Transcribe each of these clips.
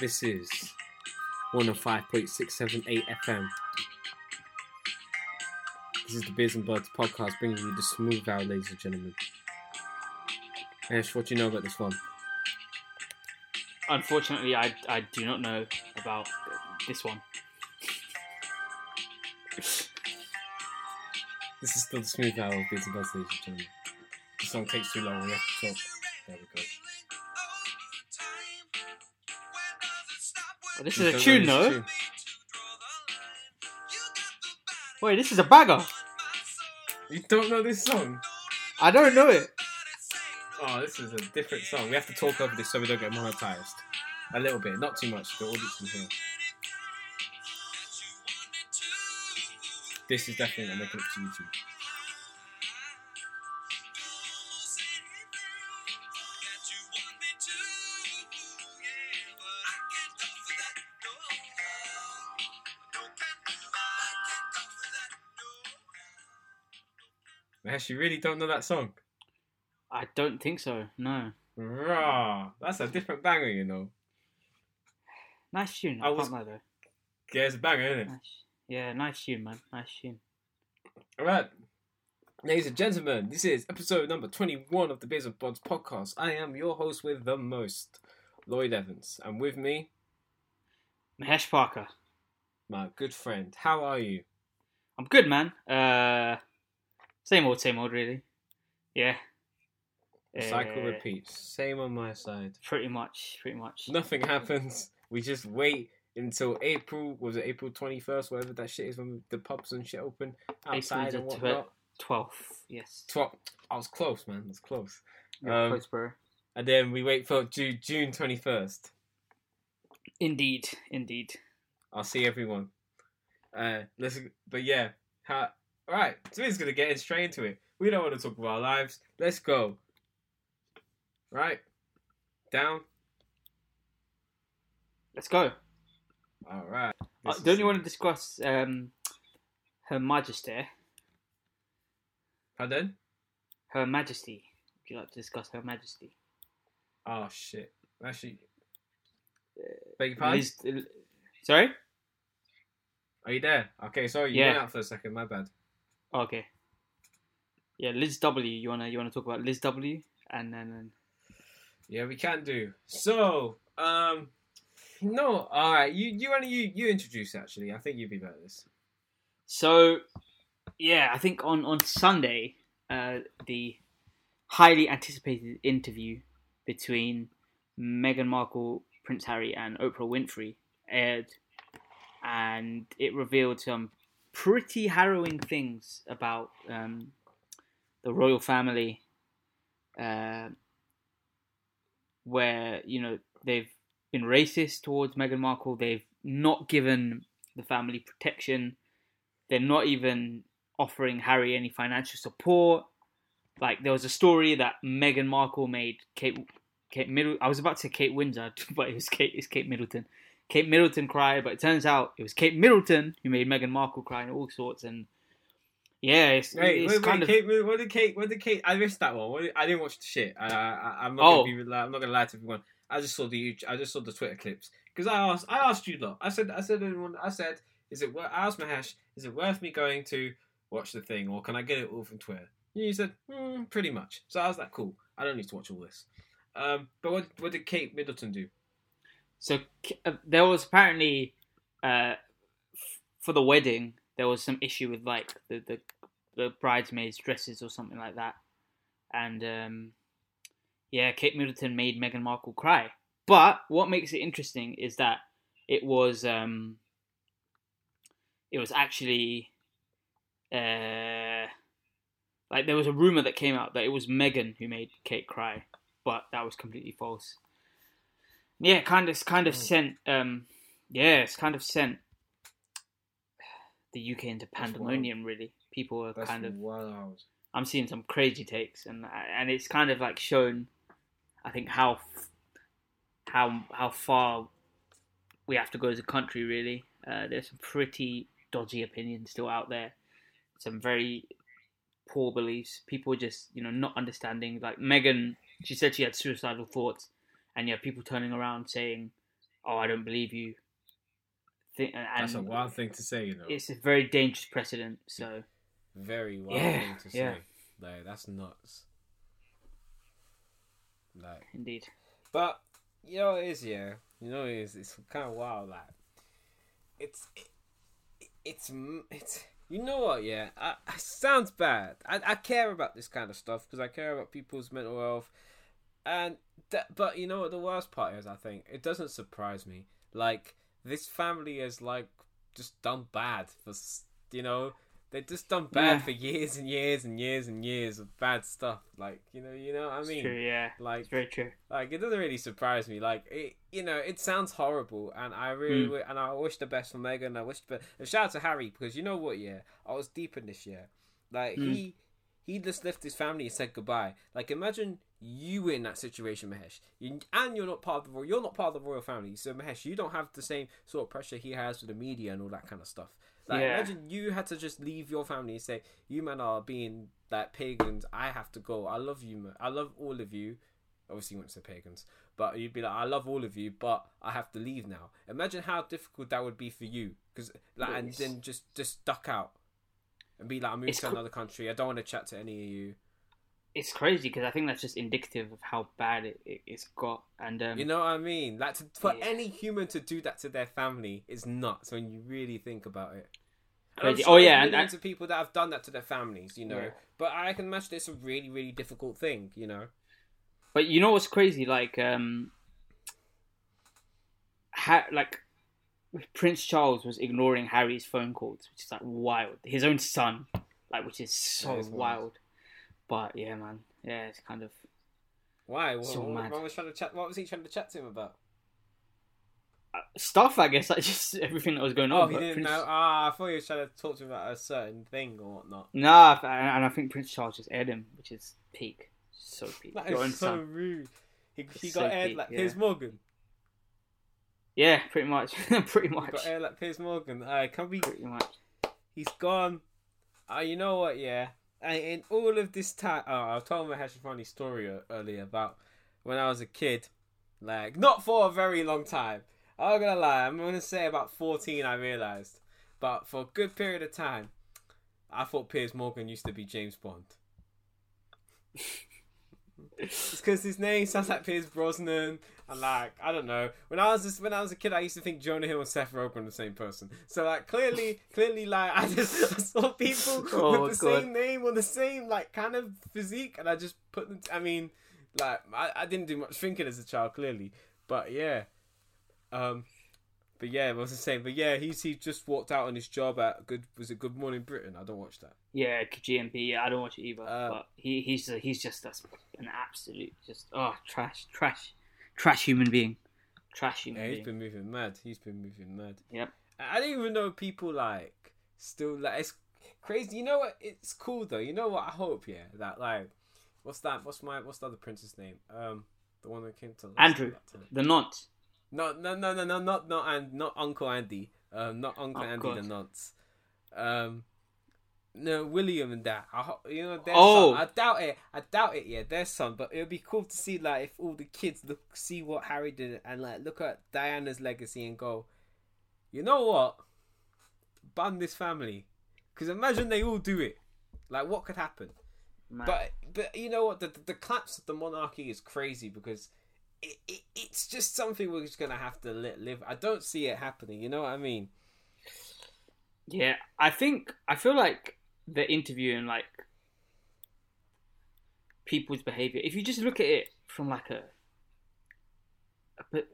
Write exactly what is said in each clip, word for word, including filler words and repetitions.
This is one oh five point six seven eight F M. This is the Beers and Buds podcast, bringing you the smooth hour, ladies and gentlemen. Ash, what do you know about this one? Unfortunately, I, I do not know about this one. This is still the smooth hour of Beers and Buds, ladies and gentlemen. This song takes too long, we have to talk. There we go. Oh, this is a tune, though. Wait, this is a bagger. You don't know this song? I don't know it. Oh, this is a different song. We have to talk over this so we don't get monetized. A little bit, not too much. The audience can hear. This is definitely not making it to YouTube. You really don't know that song? I don't think so, no. Rah, that's a different banger, you know. Nice tune, I, I was... can't lie, though. Yeah, it's a banger, isn't it? Nice. Yeah, nice tune, man, nice tune. Alright, ladies and gentlemen, this is episode number twenty-one of the Beers and Buds podcast. I am your host with the most, Lloyd Evans, and with me... Mahesh Parker. My good friend, how are you? I'm good, man. Uh... Same old, same old, really. Yeah. The cycle uh, repeats. Same on my side. Pretty much, pretty much. Nothing happens. We just wait until April. Was it April twenty-first? Whatever that shit is when the pubs and shit open outside April and whatnot. twelfth, yes. twelfth. I was close, man. I was close. Yeah, um, close, bro. And then we wait for June twenty-first. Indeed, indeed. I'll see everyone. Uh, let's. But yeah, how... Alright, so we're just going to get straight into it. We don't want to talk about our lives. Let's go. Right? Down. Let's go. Alright. Uh, don't you want to discuss um, Her Majesty? Pardon? Her Majesty. Would you like to discuss Her Majesty? Oh, shit. Actually. Uh, Beg your pardon? Liz, uh, sorry? Are you there? Okay, sorry. You yeah. went out for a second. My bad. Okay. Yeah, Liz W. You wanna you wanna talk about Liz W. And then. And... Yeah, we can do. So, um, no, all right. You you wanna you you introduce actually. I think you'd be better at this. So, yeah, I think on on Sunday, uh, the highly anticipated interview between Meghan Markle, Prince Harry, and Oprah Winfrey aired, and it revealed some pretty harrowing things about um, the royal family, uh, where, you know, they've been racist towards Meghan Markle. They've not given the family protection. They're not even offering Harry any financial support. Like, there was a story that Meghan Markle made Kate Kate Middleton. I was about to say Kate Windsor, but it was Kate. It's Kate Middleton. Kate Middleton cried, but it turns out it was Kate Middleton who made Meghan Markle cry and all sorts. And yeah, it's, wait, it's wait, kind wait, of. Kate, what did Kate? What did Kate? I missed that one. What did, I didn't watch the shit. I, I, I'm not oh. gonna be. I'm not gonna lie to everyone. I just saw the. I just saw the Twitter clips because I asked. I asked you lot. I said. I said. Everyone, I said. Is it? I asked Mahesh. Is it worth me going to watch the thing, or can I get it all from Twitter? And you said mm, pretty much. So I was like, cool. I don't need to watch all this. Um, but what? What did Kate Middleton do? So uh, there was apparently, uh, f- for the wedding, there was some issue with like the, the the bridesmaids' dresses or something like that, and um, yeah, Kate Middleton made Meghan Markle cry. But what makes it interesting is that it was um, it was actually uh, like there was a rumor that came out that it was Meghan who made Kate cry, but that was completely false. Yeah, kind of, kind of sent. Um, yeah, it's kind of sent the U K into pandemonium. Really, people are That's kind of. Wild. I'm seeing some crazy takes, and and it's kind of like shown, I think how, how how far we have to go as a country. Really, uh, there's some pretty dodgy opinions still out there. Some very poor beliefs. People just, you know, not understanding. Like Meghan, she said she had suicidal thoughts. And you have people turning around saying, oh, I don't believe you. Think, and, and that's a wild thing to say, you know. It's a very dangerous precedent, so. Very wild yeah, thing to say. Yeah. Like, that's nuts. Like, indeed. But, you know, it is, yeah. You know, it is. It's kind of wild, like. It's, it, it's, it's, you know what, yeah, I, it sounds bad. I, I care about this kind of stuff because I care about people's mental health. And, that, but you know what the worst part is, I think, it doesn't surprise me. Like, this family has, like, just done bad for, you know, they've just done bad yeah. for years and years and years and years of bad stuff. Like, you know, you know what I mean? It's true, yeah. Like, it's very true. Like, it doesn't really surprise me. Like, it, you know, it sounds horrible, and I really, mm. and I wish the best for Meghan. I wish, but and shout out to Harry because you know what? Yeah, I was deep in this year. Like mm. he, he just left his family and said goodbye. Like, imagine you were in that situation, Mahesh, you, and you're not part of the you're not part of the royal family. So Mahesh, you don't have the same sort of pressure he has with the media and all that kind of stuff. Like, yeah. Imagine you had to just leave your family and say, you men are being like pagans. I have to go. I love you, man. I love all of you. Obviously, you wouldn't say pagans. But you'd be like, I love all of you, but I have to leave now. Imagine how difficult that would be for you. Cause, like, and then just, just duck out. And be like, I'm moving to another country. I don't want to chat to any of you. It's crazy because I think that's just indicative of how bad it, it, it's got. And um, you know what I mean? Like to, for yeah. any human to do that to their family is nuts when you really think about it. Crazy. Sure oh yeah, and that... to people that have done that to their families, you know. Yeah. But I can imagine it's a really, really difficult thing, you know. But you know what's crazy? Like, um, ha- like Prince Charles was ignoring Harry's phone calls, which is like wild. His own son, like, which is so is wild. wild. But yeah, man, yeah, it's kind of why. What, so what, what was trying to chat? What was he trying to chat to him about? Uh, stuff, I guess, like just everything that was going on. Oh, he didn't Prince... know. Ah, oh, I thought he was trying to talk to him about a certain thing or whatnot. Nah, and I think Prince Charles just aired him, which is peak, so peak. That Your is so son. rude. He, he got so aired peak, like yeah. Piers Morgan. Yeah, pretty much, pretty much. He got aired like Piers Morgan. All right, can we? Pretty much. He's gone. Ah, uh, you know what? Yeah. And in all of this time, oh, I was telling Mahesh a funny story earlier about when I was a kid, like, not for a very long time. I'm not going to lie, I'm going to say about fourteen I realised. But for a good period of time, I thought Piers Morgan used to be James Bond. It's because his name sounds like Piers Brosnan. And like, I don't know. When I was just, when I was a kid, I used to think Jonah Hill and Seth Rogen were the same person. So like, clearly, clearly, like, I just I saw people oh, with the God. same name or the same like kind of physique, and I just put them. T- I mean, like, I, I didn't do much thinking as a child, clearly, but yeah, um, but yeah, it was the same. But yeah, he's he just walked out on his job at Good was it Good Morning Britain? I don't watch that. Yeah, G M P. Yeah, I don't watch it either. Uh, but he he's he's just that's an absolute just oh trash trash. Trash human being. Trash human yeah, he's being. He's been moving mad. He's been moving mad. Yep. I don't even know people, like, still, like, it's crazy. You know what? It's cool, though. You know what? I hope, yeah, that, like, what's that? What's my, what's the other prince's name? Um, the one that came to... Andrew. The nonce. No, no, no, no, no, not, not, and, not Uncle Andy. Um, not Uncle oh, Andy God. the nonce. Um... No, William and that. I, you know, their oh. son. I doubt it. I doubt it. Yeah, their son. But it would be cool to see, like, if all the kids look, see what Harry did, and like look at Diana's legacy and go, you know what? Ban this family, because imagine they all do it. Like, what could happen? Man. But but you know what? The, the the collapse of the monarchy is crazy because it, it it's just something we're just gonna have to let live. I don't see it happening. You know what I mean? Yeah, I think I feel like. They're interviewing like people's behavior. If you just look at it from like a, a bit,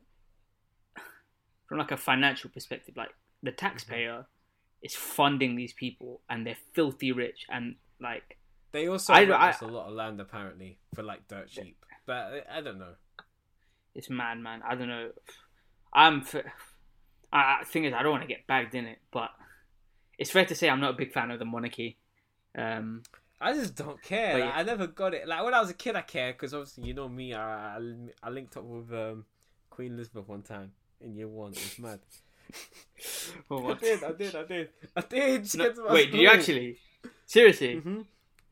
from like a financial perspective, like the taxpayer mm-hmm. is funding these people, and they're filthy rich, and like they also I, I, a lot of land apparently for like dirt cheap. Yeah. But I don't know. It's mad, man. I don't know. I'm. For, I thing is, I don't want to get bagged in it, but. It's fair to say I'm not a big fan of the monarchy. Um, I just don't care. Like, yeah. I never got it. Like when I was a kid, I cared because obviously you know me. I, I, I linked up with um, Queen Elizabeth one time in year one. It was mad. Oh, I did. I did. I did. I did. No, wait, did you actually? Seriously? Mm-hmm.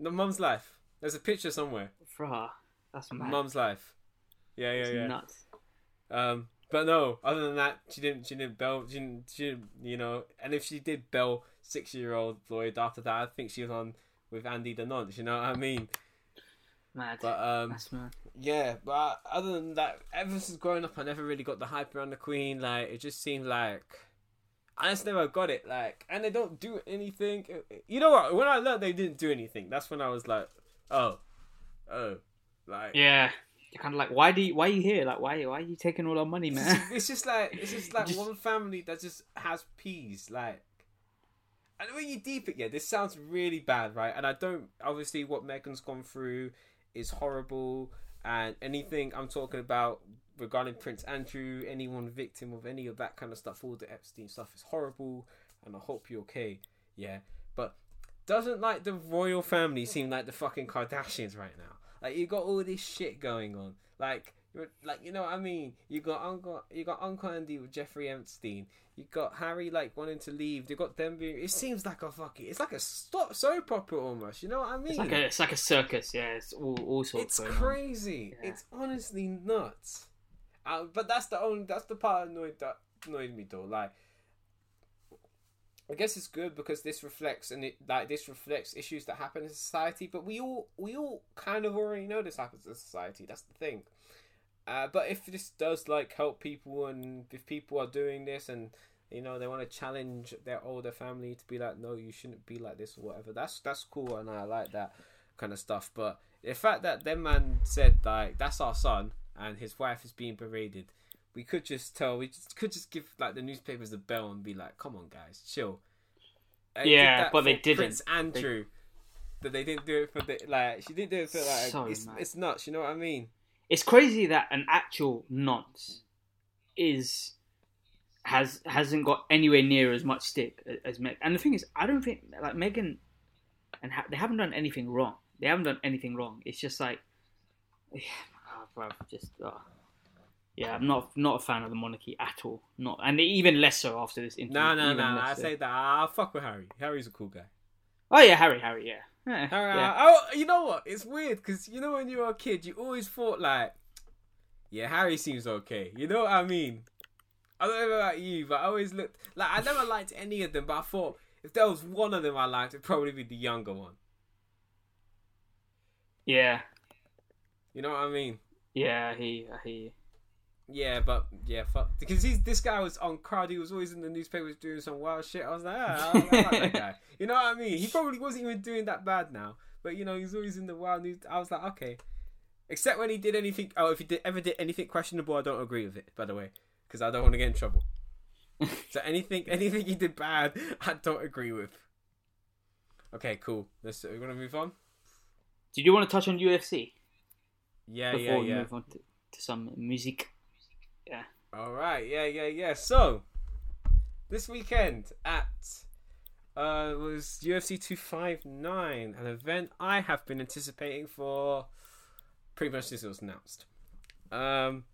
The mum's life. There's a picture somewhere. Bruh, that's mad. Mum's life. Yeah, yeah, that's yeah. Nuts. Um, But no, other than that, she didn't. She didn't bail. She didn't. She didn't, you know, and if she did bail six-year-old Lloyd after that, I think she was on with Andy Dunant. You know what I mean? Mad. But um, that's mad. Yeah, but other than that, ever since growing up, I never really got the hype around the Queen. Like, it just seemed like I just never got it. Like, and they don't do anything. You know what? When I learned they didn't do anything, that's when I was like, oh, oh, like yeah. You're kind of like, why do you, why are you here? Like, why, why are you taking all our money, man? It's just like, it's just like just... one family that just has peas. Like, and when you deep it, yeah, this sounds really bad, right? And I don't, obviously, what Meghan's gone through is horrible. And anything I'm talking about regarding Prince Andrew, anyone victim of any of that kind of stuff, all the Epstein stuff is horrible. And I hope you're okay, yeah. But doesn't like the royal family seem like the fucking Kardashians right now? Like, you got all this shit going on. Like, like you know what I mean? You got Uncle, you got Uncle Andy with Jeffrey Epstein. You got Harry, like, wanting to leave. You got them being... It seems like a fucking... It's like a stop soap opera almost. You know what I mean? It's like a, it's like a circus, yeah. It's all, all sorts of... It's crazy. Yeah. It's honestly nuts. Uh, but that's the only... That's the part that annoyed, that annoyed me, though. Like... I guess it's good because this reflects and it like this reflects issues that happen in society, but we all we all kind of already know this happens in society. That's the thing. Uh, but if this does like help people, and if people are doing this and you know they want to challenge their older family to be like, no, you shouldn't be like this or whatever. That's that's cool, and I like that kind of stuff. But the fact that them man said like that's our son and his wife is being berated. We could just tell, we just, could just give like the newspapers a bell and be like, "Come on, guys, chill." I yeah, but they didn't. Prince Andrew, they... that they didn't do it for the like. She didn't do it for like. So it's, it's nuts. You know what I mean? It's crazy that an actual nonce is has hasn't got anywhere near as much stick as Meg. And the thing is, I don't think like Megan and ha- they haven't done anything wrong. They haven't done anything wrong. It's just like, yeah, oh, bro, just. Oh. Yeah, I'm not not a fan of the monarchy at all. Not, and even less so after this interview. No, no, no. I say that. I'll fuck with Harry. Harry's a cool guy. Oh yeah, Harry, Harry, yeah. yeah, Harry, yeah. Oh, you know what? It's weird because you know when you were a kid, you always thought like, yeah, Harry seems okay. You know what I mean? I don't know about you, but I always looked like I never liked any of them. But I thought if there was one of them I liked, it'd probably be the younger one. Yeah. You know what I mean? Yeah, I hear you. I hear you. Yeah, but yeah, fuck. Because he's this guy was on crowd. He was always in the newspapers doing some wild shit. I was like, ah, I, I like that guy. You know what I mean? He probably wasn't even doing that bad now, but you know, he's always in the wild news. I was like, okay, except when he did anything. Oh, if he did ever did anything questionable, I don't agree with it. By the way, because I don't want to get in trouble. So anything, anything he did bad, I don't agree with. Okay, cool. Let's. We're gonna move on. Did you want to touch on U F C? Yeah, before yeah, we yeah. Move on to, to some music. Yeah. All right. Yeah, yeah, yeah. So, this weekend at uh was U F C two fifty-nine, an event I have been anticipating for pretty much since it was announced. Um,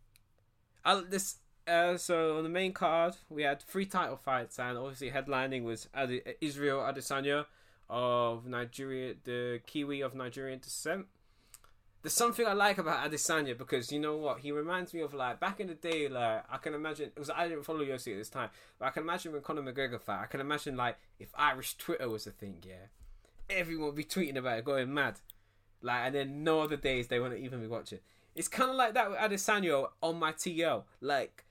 I, this uh so on the main card we had three title fights, and obviously headlining was Ade- Israel Adesanya of Nigeria, the Kiwi of Nigerian descent. There's something I like about Adesanya because you know what? He reminds me of like back in the day, like I can imagine it was I didn't follow U F C at this time, but I can imagine when Conor McGregor fight, I can imagine like if Irish Twitter was a thing, yeah. Everyone would be tweeting about it, going mad. Like and then no other days they wouldn't even be watching. It's kinda like that with Adesanya on my T L. Like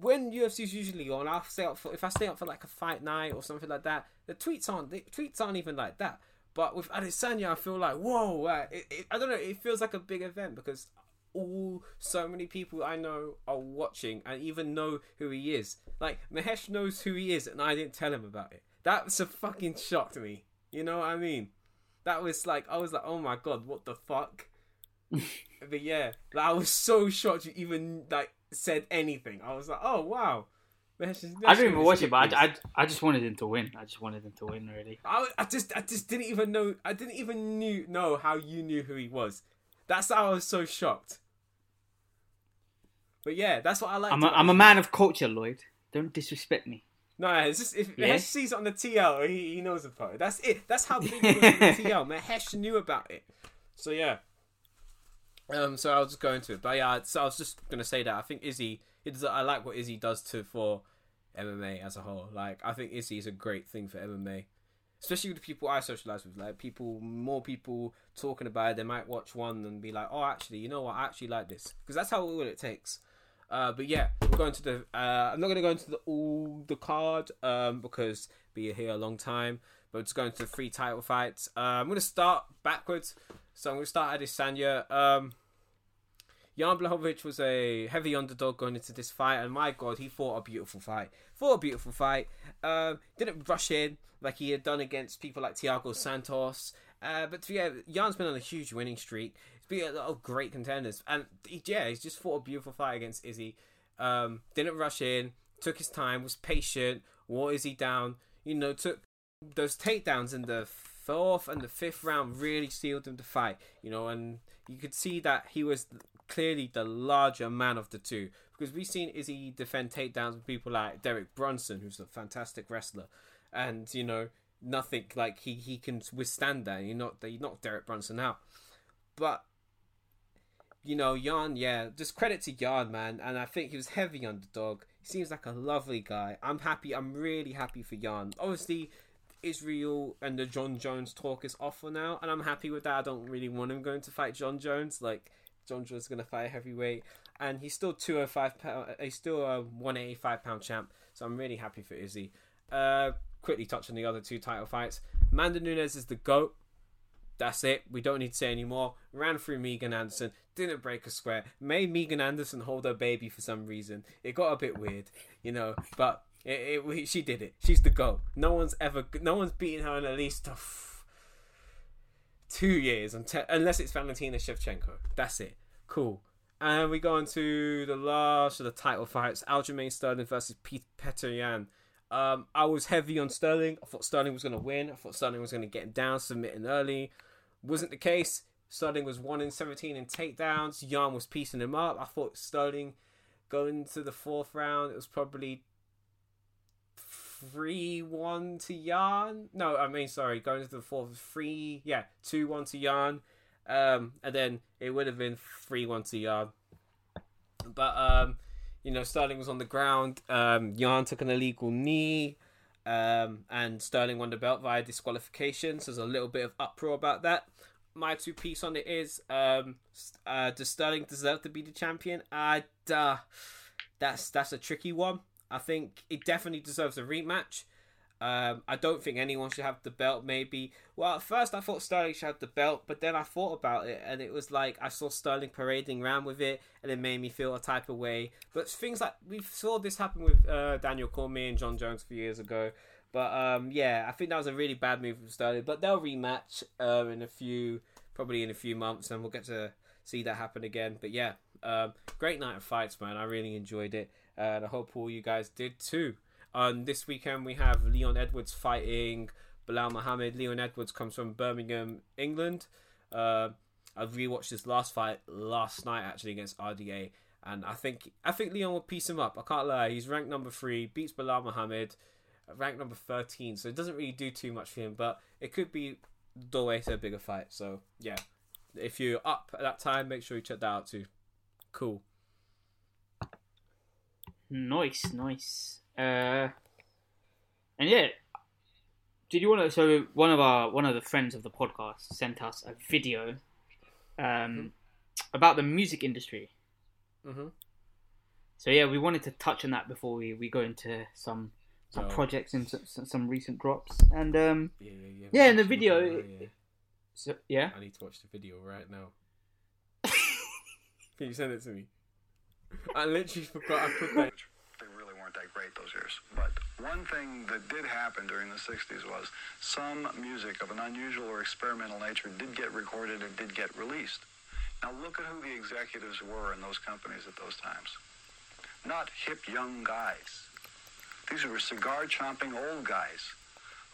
when U F C's usually on, I'll stay up for if I stay up for like a fight night or something like that, the tweets aren't the tweets aren't even like that. But with Adesanya, I feel like, whoa, like, it, it, I don't know, it feels like a big event because all so many people I know are watching and even know who he is. Like, Mahesh knows who he is and I didn't tell him about it. That was a fucking shock to me. You know what I mean? That was like, I was like, oh my God, what the fuck? But yeah, like, I was so shocked you even like said anything. I was like, oh, wow. I didn't even watch it, but I, I, I just wanted him to win. I just wanted him to win, really. I, I just I just didn't even know. I didn't even knew know how you knew who he was. That's how I was so shocked. But yeah, that's what I like. I'm a, I'm a man of culture, Lloyd. Don't disrespect me. No, it's just if yeah? Mahesh sees it on the T L, he, he knows about it. That's it. That's how big it was on the T L. Mahesh knew about it. So yeah. Um. So I'll just go into it. But yeah, I was just gonna say that I think Izzy. He does, I like what Izzy does to for M M A as a whole. Like, I think Izzy is a great thing for M M A, especially with the people I socialise with. Like, people, more people talking about it, they might watch one and be like, oh, actually, you know what, I actually like this. Because that's how all it takes. Uh, but yeah, we're going to the. Uh, I'm not going to go into the all the card um, because be here a long time. But we're just going to the three title fights. Uh, I'm going to start backwards. So I'm going to start Adesanya. Um, Jan Blachowicz was a heavy underdog going into this fight, and my God, he fought a beautiful fight. Fought a beautiful fight. Um, didn't rush in like he had done against people like Thiago Santos. Uh, but yeah, Jan's been on a huge winning streak. Be a lot of great contenders, and yeah, he's just fought a beautiful fight against Izzy. Um, didn't rush in, took his time, was patient, wore Izzy down. You know, took those takedowns in the fourth and the fifth round, really sealed him the fight. You know, and you could see that he was clearly the larger man of the two, because we've seen Izzy defend takedowns with people like Derek Brunson, who's a fantastic wrestler, and you know, nothing like he he can withstand that. You knocked you knocked Derek Brunson out, but. You know, Jan, yeah, just credit to Jan, man. And I think he was heavy underdog. He seems like a lovely guy. I'm happy. I'm really happy for Jan. Obviously, Israel and the John Jones talk is off for now. And I'm happy with that. I don't really want him going to fight John Jones. Like, John Jones is going to fight heavyweight. And he's still two oh five pound, he's still a one eighty-five pound champ. So I'm really happy for Izzy. Uh, quickly touch on the other two title fights. Amanda Nunes is the GOAT. That's it. We don't need to say anymore. Ran through Megan Anderson. Didn't break a square. Made Megan Anderson hold her baby for some reason. It got a bit weird, you know. But it, it, she did it. She's the GOAT. No one's ever, no one's beaten her in at least f- two years, until, unless it's Valentina Shevchenko. That's it. Cool. And we go on to the last of the title fights: Aljamain Sterling versus Petr Yan. Um, I was heavy on Sterling. I thought Sterling was going to win. I thought Sterling was going to get him down, submitting early. Wasn't the case. Sterling was one in seventeen in takedowns. Jan was piecing him up. I thought Sterling going to the fourth round, it was probably three one to Jan. No, I mean, sorry. Going to the fourth, three, yeah, two one to Jan. Um, and then it would have been three one to Jan. But, um, you know, Sterling was on the ground. Um, Jan took an illegal knee. Um, and Sterling won the belt via disqualification. So there's a little bit of uproar about that. My two piece on it is, um, uh, does Sterling deserve to be the champion? I, uh, that's that's a tricky one. I think it definitely deserves a rematch. Um, I don't think anyone should have the belt, maybe. Well, at first I thought Sterling should have the belt, but then I thought about it, and it was like I saw Sterling parading around with it, and it made me feel a type of way. But things like, we saw this happen with uh, Daniel Cormier and John Jones a few years ago. But um, yeah, I think that was a really bad move from Sterling. But they'll rematch uh, in a few, probably in a few months, and we'll get to see that happen again. But yeah, um, great night of fights, man. I really enjoyed it, uh, and I hope all you guys did too. Um, this weekend we have Leon Edwards fighting Bilal Muhammad. Leon Edwards comes from Birmingham, England. Uh, I rewatched his last fight last night actually against R D A, and I think I think Leon will piece him up. I can't lie. He's ranked number three, beats Bilal Muhammad. Ranked number thirteen, so it doesn't really do too much for him, but it could be the way to a bigger fight. So yeah, if you're up at that time, make sure you check that out too. Cool. Nice, nice. Uh, and yeah, did you want to? So one of our one of the friends of the podcast sent us a video um, mm-hmm. about the music industry. Mm-hmm. So yeah, we wanted to touch on that before we, we go into some. Some oh. projects and some, some recent drops, and um, yeah, yeah, yeah. yeah in the video, now, yeah. So, yeah. I need to watch the video right now. Can you send it to me? I literally forgot I put that. They really weren't that great those years, but one thing that did happen during the sixties was some music of an unusual or experimental nature did get recorded and did get released. Now look at who the executives were in those companies at those times. Not hip young guys. These were cigar-chomping old guys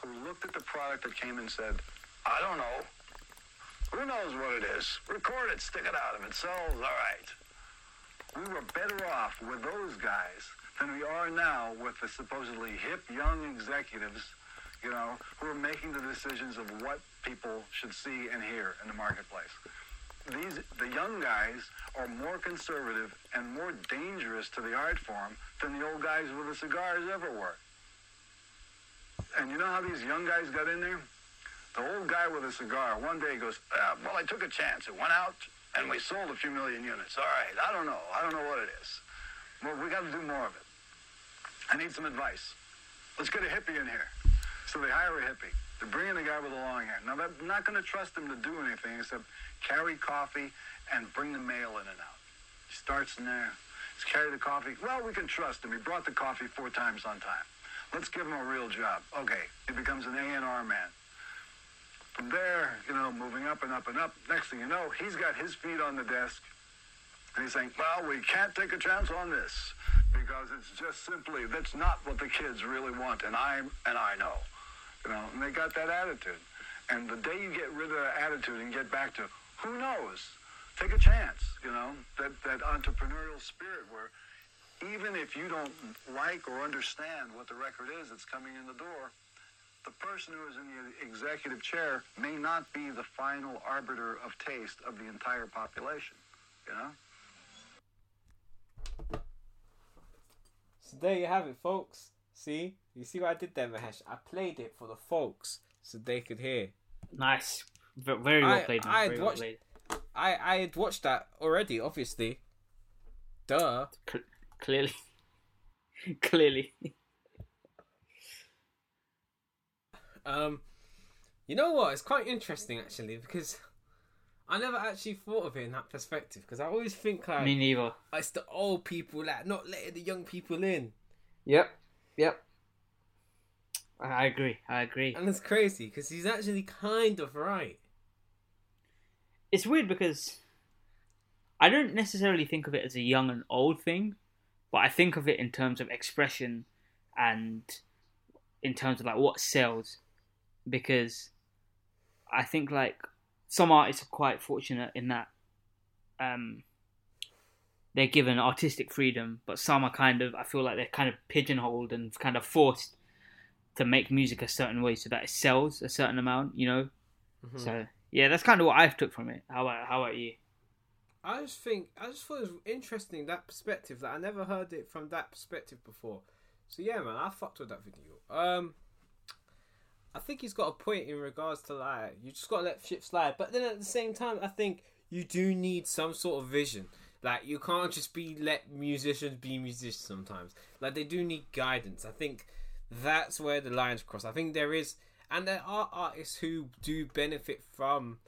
who looked at the product that came and said, I don't know. Who knows what it is? Record it, stick it out. If it sells, all right. We were better off with those guys than we are now with the supposedly hip, young executives, you know, who are making the decisions of what people should see and hear in the marketplace. these the young guys are more conservative and more dangerous to the art form than the old guys with the cigars ever were. And you know how these young guys got in there? The old guy with a cigar one day goes, uh, well, I took a chance. It went out, and we sold a few million units. All right, I don't know. I don't know what it is. Well, we got to do more of it. I need some advice. Let's get a hippie in here. So they hire a hippie. They bring in a guy with a long hair. Now, they're not going to trust him to do anything except carry coffee and bring the mail in and out. He starts in there. He's carried the coffee. Well, we can trust him. He brought the coffee four times on time. Let's give him a real job. Okay, he becomes an A and R man. From there, you know, moving up and up and up. Next thing you know, he's got his feet on the desk. And he's saying, well, we can't take a chance on this because it's just simply, that's not what the kids really want. And I, and I know, you know, and they got that attitude. And the day you get rid of that attitude and get back to, who knows, take a chance, you know, that, that entrepreneurial spirit where even if you don't like or understand what the record is that's coming in the door, the person who is in the executive chair may not be the final arbiter of taste of the entire population, you know? So there you have it, folks. See? You see what I did there, Mahesh? I played it for the folks so they could hear. Nice. Very well played. I, I, had, watched, well played. I, I had watched that already, obviously. Duh. C- clearly. Clearly. Um, you know what? It's quite interesting actually because I never actually thought of it in that perspective. Because I always think like me neither. It's the old people like not letting the young people in. Yep, yep. I agree. I agree. And it's crazy because he's actually kind of right. It's weird because I don't necessarily think of it as a young and old thing, but I think of it in terms of expression and in terms of like what sells. Because I think like some artists are quite fortunate in that um, they're given artistic freedom, but some are kind of, I feel like they're kind of pigeonholed and kind of forced to make music a certain way so that it sells a certain amount, you know? Mm-hmm. So yeah, that's kind of what I've took from it. How about, how about you? I just think, I just thought it was interesting, that perspective, that I never heard it from that perspective before. So yeah, man, I fucked with that video. Um... I think he's got a point in regards to like you just gotta let shit slide, but then at the same time, I think you do need some sort of vision. Like you can't just be let musicians be musicians sometimes. Like they do need guidance. I think that's where the lines cross. I think there is, and there are artists who do benefit from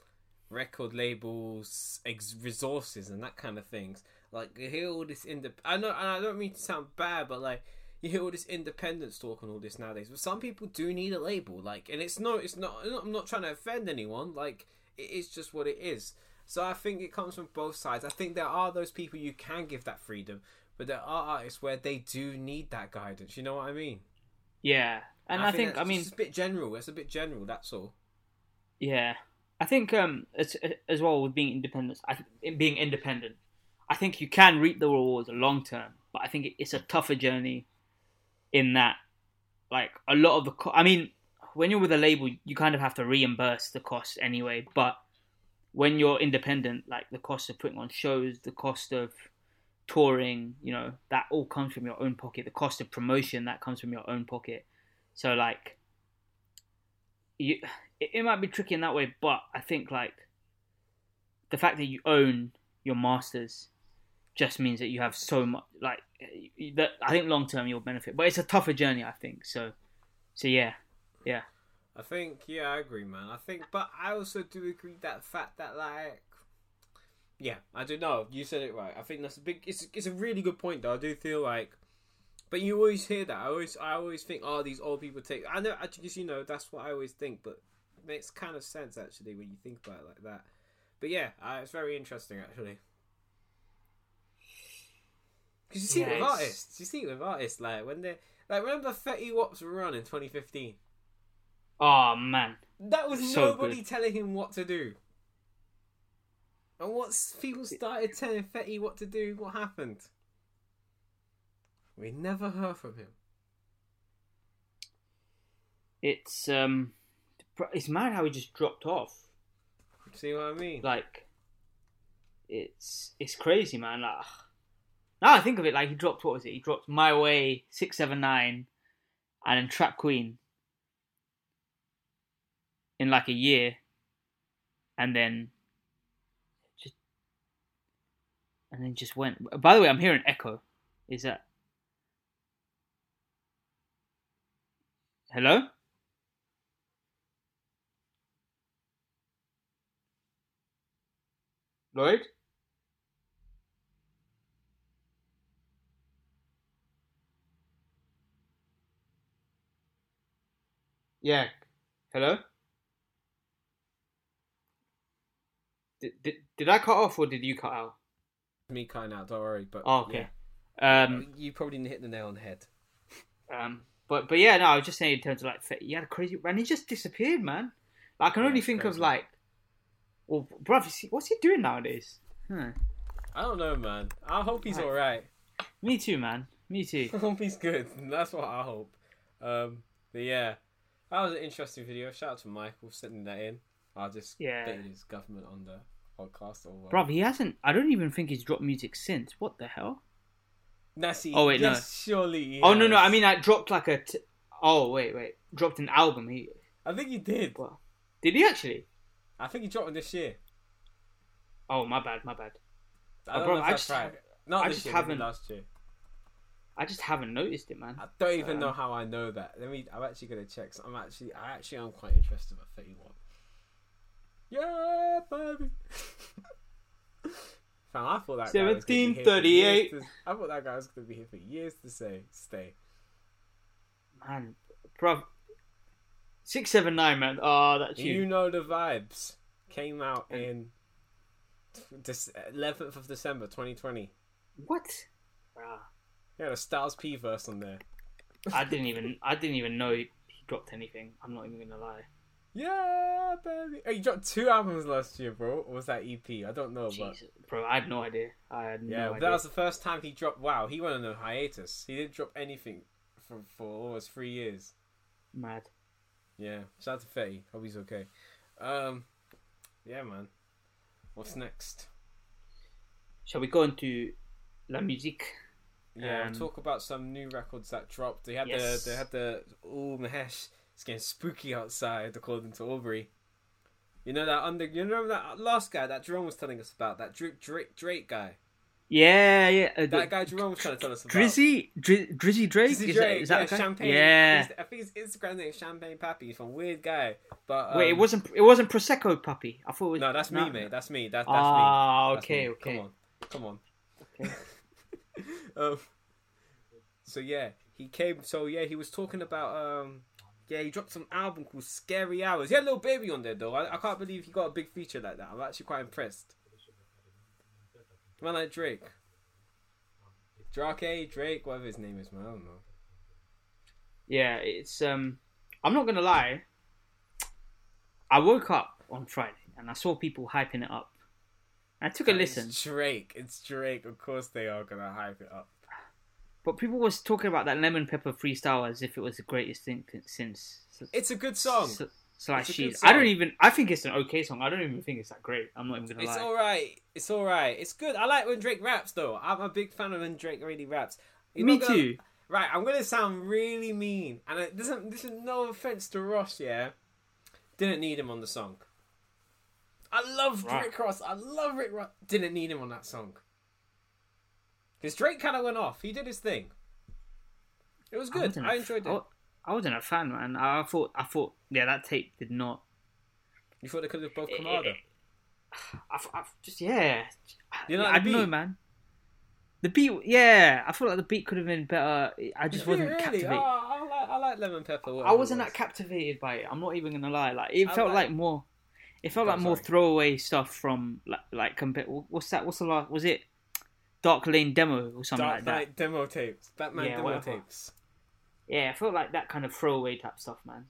record labels, ex- resources, and that kind of things. Like you hear all this indep. I know, and I don't mean to sound bad, but like. You hear all this independence talk and all this nowadays, but some people do need a label, like, and it's no, it's not. I'm not trying to offend anyone. Like, it is just what it is. So I think it comes from both sides. I think there are those people you can give that freedom, but there are artists where they do need that guidance. You know what I mean? Yeah, and, and I, I think, think I mean, it's a bit general. It's a bit general. That's all. Yeah, I think um, as as well with being independent, I th- being independent, I think you can reap the rewards long term, but I think it's a tougher journey. In that, like, a lot of the... Co- I mean, when you're with a label, you kind of have to reimburse the costs anyway. But when you're independent, like, the cost of putting on shows, the cost of touring, you know, that all comes from your own pocket. The cost of promotion, that comes from your own pocket. So, like, you, it, it might be tricky in that way, but I think, like, the fact that you own your masters... just means that you have so much, like, that I think long term you'll benefit, but it's a tougher journey, I think. So, so yeah, yeah. I think, yeah, I agree, man. I think, but I also do agree that fact that, like, yeah, I do know. You said it right. I think that's a big. It's it's a really good point, though. I do feel like, but you always hear that. I always I always think, oh, these old people take. I know, actually, you know, that's what I always think, but it makes kind of sense actually when you think about it like that. But yeah, uh, it's very interesting actually. Cause you see yeah, it with it's... artists, you see it with artists like when they like remember thirty Wops run in twenty fifteen. Oh man, that was so nobody good. Telling him what to do. And once people started telling thirty what to do, what happened? We never heard from him. It's um, it's mad how he just dropped off. See what I mean? Like, it's it's crazy, man. Like, now I think of it, like he dropped, what was it? He dropped My Way, six seven nine, and then Trap Queen in like a year, and then just and then just went. By the way, I'm hearing echo. Is that? Hello? Lloyd? Yeah. Hello? Did, did did I cut off or did you cut out? Me cut out, don't worry. But oh, okay. Yeah. Um, you probably didn't hit the nail on the head. Um, but but yeah, no, I was just saying in terms of like, he had a crazy and he just disappeared, man. Like, I can yeah, only think crazy. of like. Well, bruv, what's he doing nowadays? Huh. I don't know, man. I hope he's alright. Right. Me too, man. Me too. I hope he's good. That's what I hope. Um, but yeah, that was an interesting video. Shout out to Michael sending that in. I just yeah. bit his government on the podcast. Or bruv, he hasn't... I don't even think he's dropped music since. What the hell? Nasty. Oh, wait, no. Surely oh, has. no, no. I mean, I dropped like a... T- oh, wait, wait. Dropped an album. He... I think he did. What? Did he actually? I think he dropped it this year. Oh, my bad, my bad. I don't oh, bro, know if I that's just, right. Not I this just year, haven't last year. I just haven't noticed it, man. I don't even um, know how I know that. Let me. I'm actually gonna check. So I'm actually, I actually am quite interested at thirty-one. Yeah, baby. Man, I thought that seventeen thirty-eight. Guy was gonna be here for years to, I thought that guy was gonna be here for years to say stay. Man, bro. six seven nine, man. Oh, that's you. You know the vibes. Came out in eleventh of December, twenty twenty. What? Yeah, the Styles P verse on there. I didn't even. I didn't even know he dropped anything. I'm not even gonna lie. Yeah, baby. Oh, you dropped two albums last year, bro. Or was that E P? I don't know, Jesus, but bro, I have no idea. I had no yeah, idea. That was the first time he dropped. Wow, he went on a hiatus. He didn't drop anything for for almost three years. Mad. Yeah, shout out to Fetty. Hope he's okay. Um, yeah, man. What's next? Shall we go into la musique? Yeah, um, we'll talk about some new records that dropped. They had yes. the, they had the. Oh, Mahesh, it's getting spooky outside. According to Aubrey, you know that under, you know that last guy that Jerome was telling us about, that Drake Drake, Drake guy. Yeah, yeah. Uh, that guy Jerome was trying to tell us about. Drizzy, Dri- Drizzy Drake? Drizzy Drake, is that, is that yeah, Champagne. Yeah. He's, I think his Instagram name is Champagne Pappy. He's a weird guy. But um, wait, it wasn't it wasn't Prosecco Pappy. I thought it was... No, that's no. me, mate. That's me. That, that's ah, me. Ah, okay, me. okay. Come on. Come on. Okay. um, so, yeah. He came... So, yeah, he was talking about... um. Yeah, he dropped some album called Scary Hours. He had Little Baby on there, though. I, I can't believe he got a big feature like that. I'm actually quite impressed. Man like Drake. Drake, Drake, whatever his name is, man. I don't know. Yeah, it's... um. I'm not going to lie. I woke up on Friday and I saw people hyping it up. And I took and a listen. It's Drake. It's Drake. Of course they are going to hype it up. But people was talking about that Lemon Pepper Freestyle as if it was the greatest thing since... It's a good song. So, so like she's, I don't even. I think it's an okay song. I don't even think it's that great. I'm not even gonna lie. It's all right. It's all right. It's good. I like when Drake raps, though. I'm a big fan of when Drake really raps. You're Me gonna, too. Right. I'm gonna sound really mean, and it doesn't. This is no offense to Ross. Yeah, didn't need him on the song. I love right. Rick Ross. I love Rick Ross. Didn't need him on that song. Because Drake kind of went off. He did his thing. It was good. I, I enjoyed it. I, I wasn't a fan, man. I thought, I thought, yeah, that tape did not. You thought they could have both come harder? I've, I've just, yeah. You know, like I don't beat? know, man. The beat, yeah. I feel like the beat could have been better. I just yeah, wasn't really? captivated. Oh, I, like, I like Lemon Pepper. I wasn't was. that captivated by it. I'm not even gonna lie. Like it I felt like, like more. It felt oh, like sorry. more throwaway stuff from like like compared. What's that? What's the last? Was it Dark Lane demo or something Dark like that? Dark Lane demo tapes. Batman yeah, demo whatever. tapes. Yeah, I felt like that kind of throwaway type stuff, man.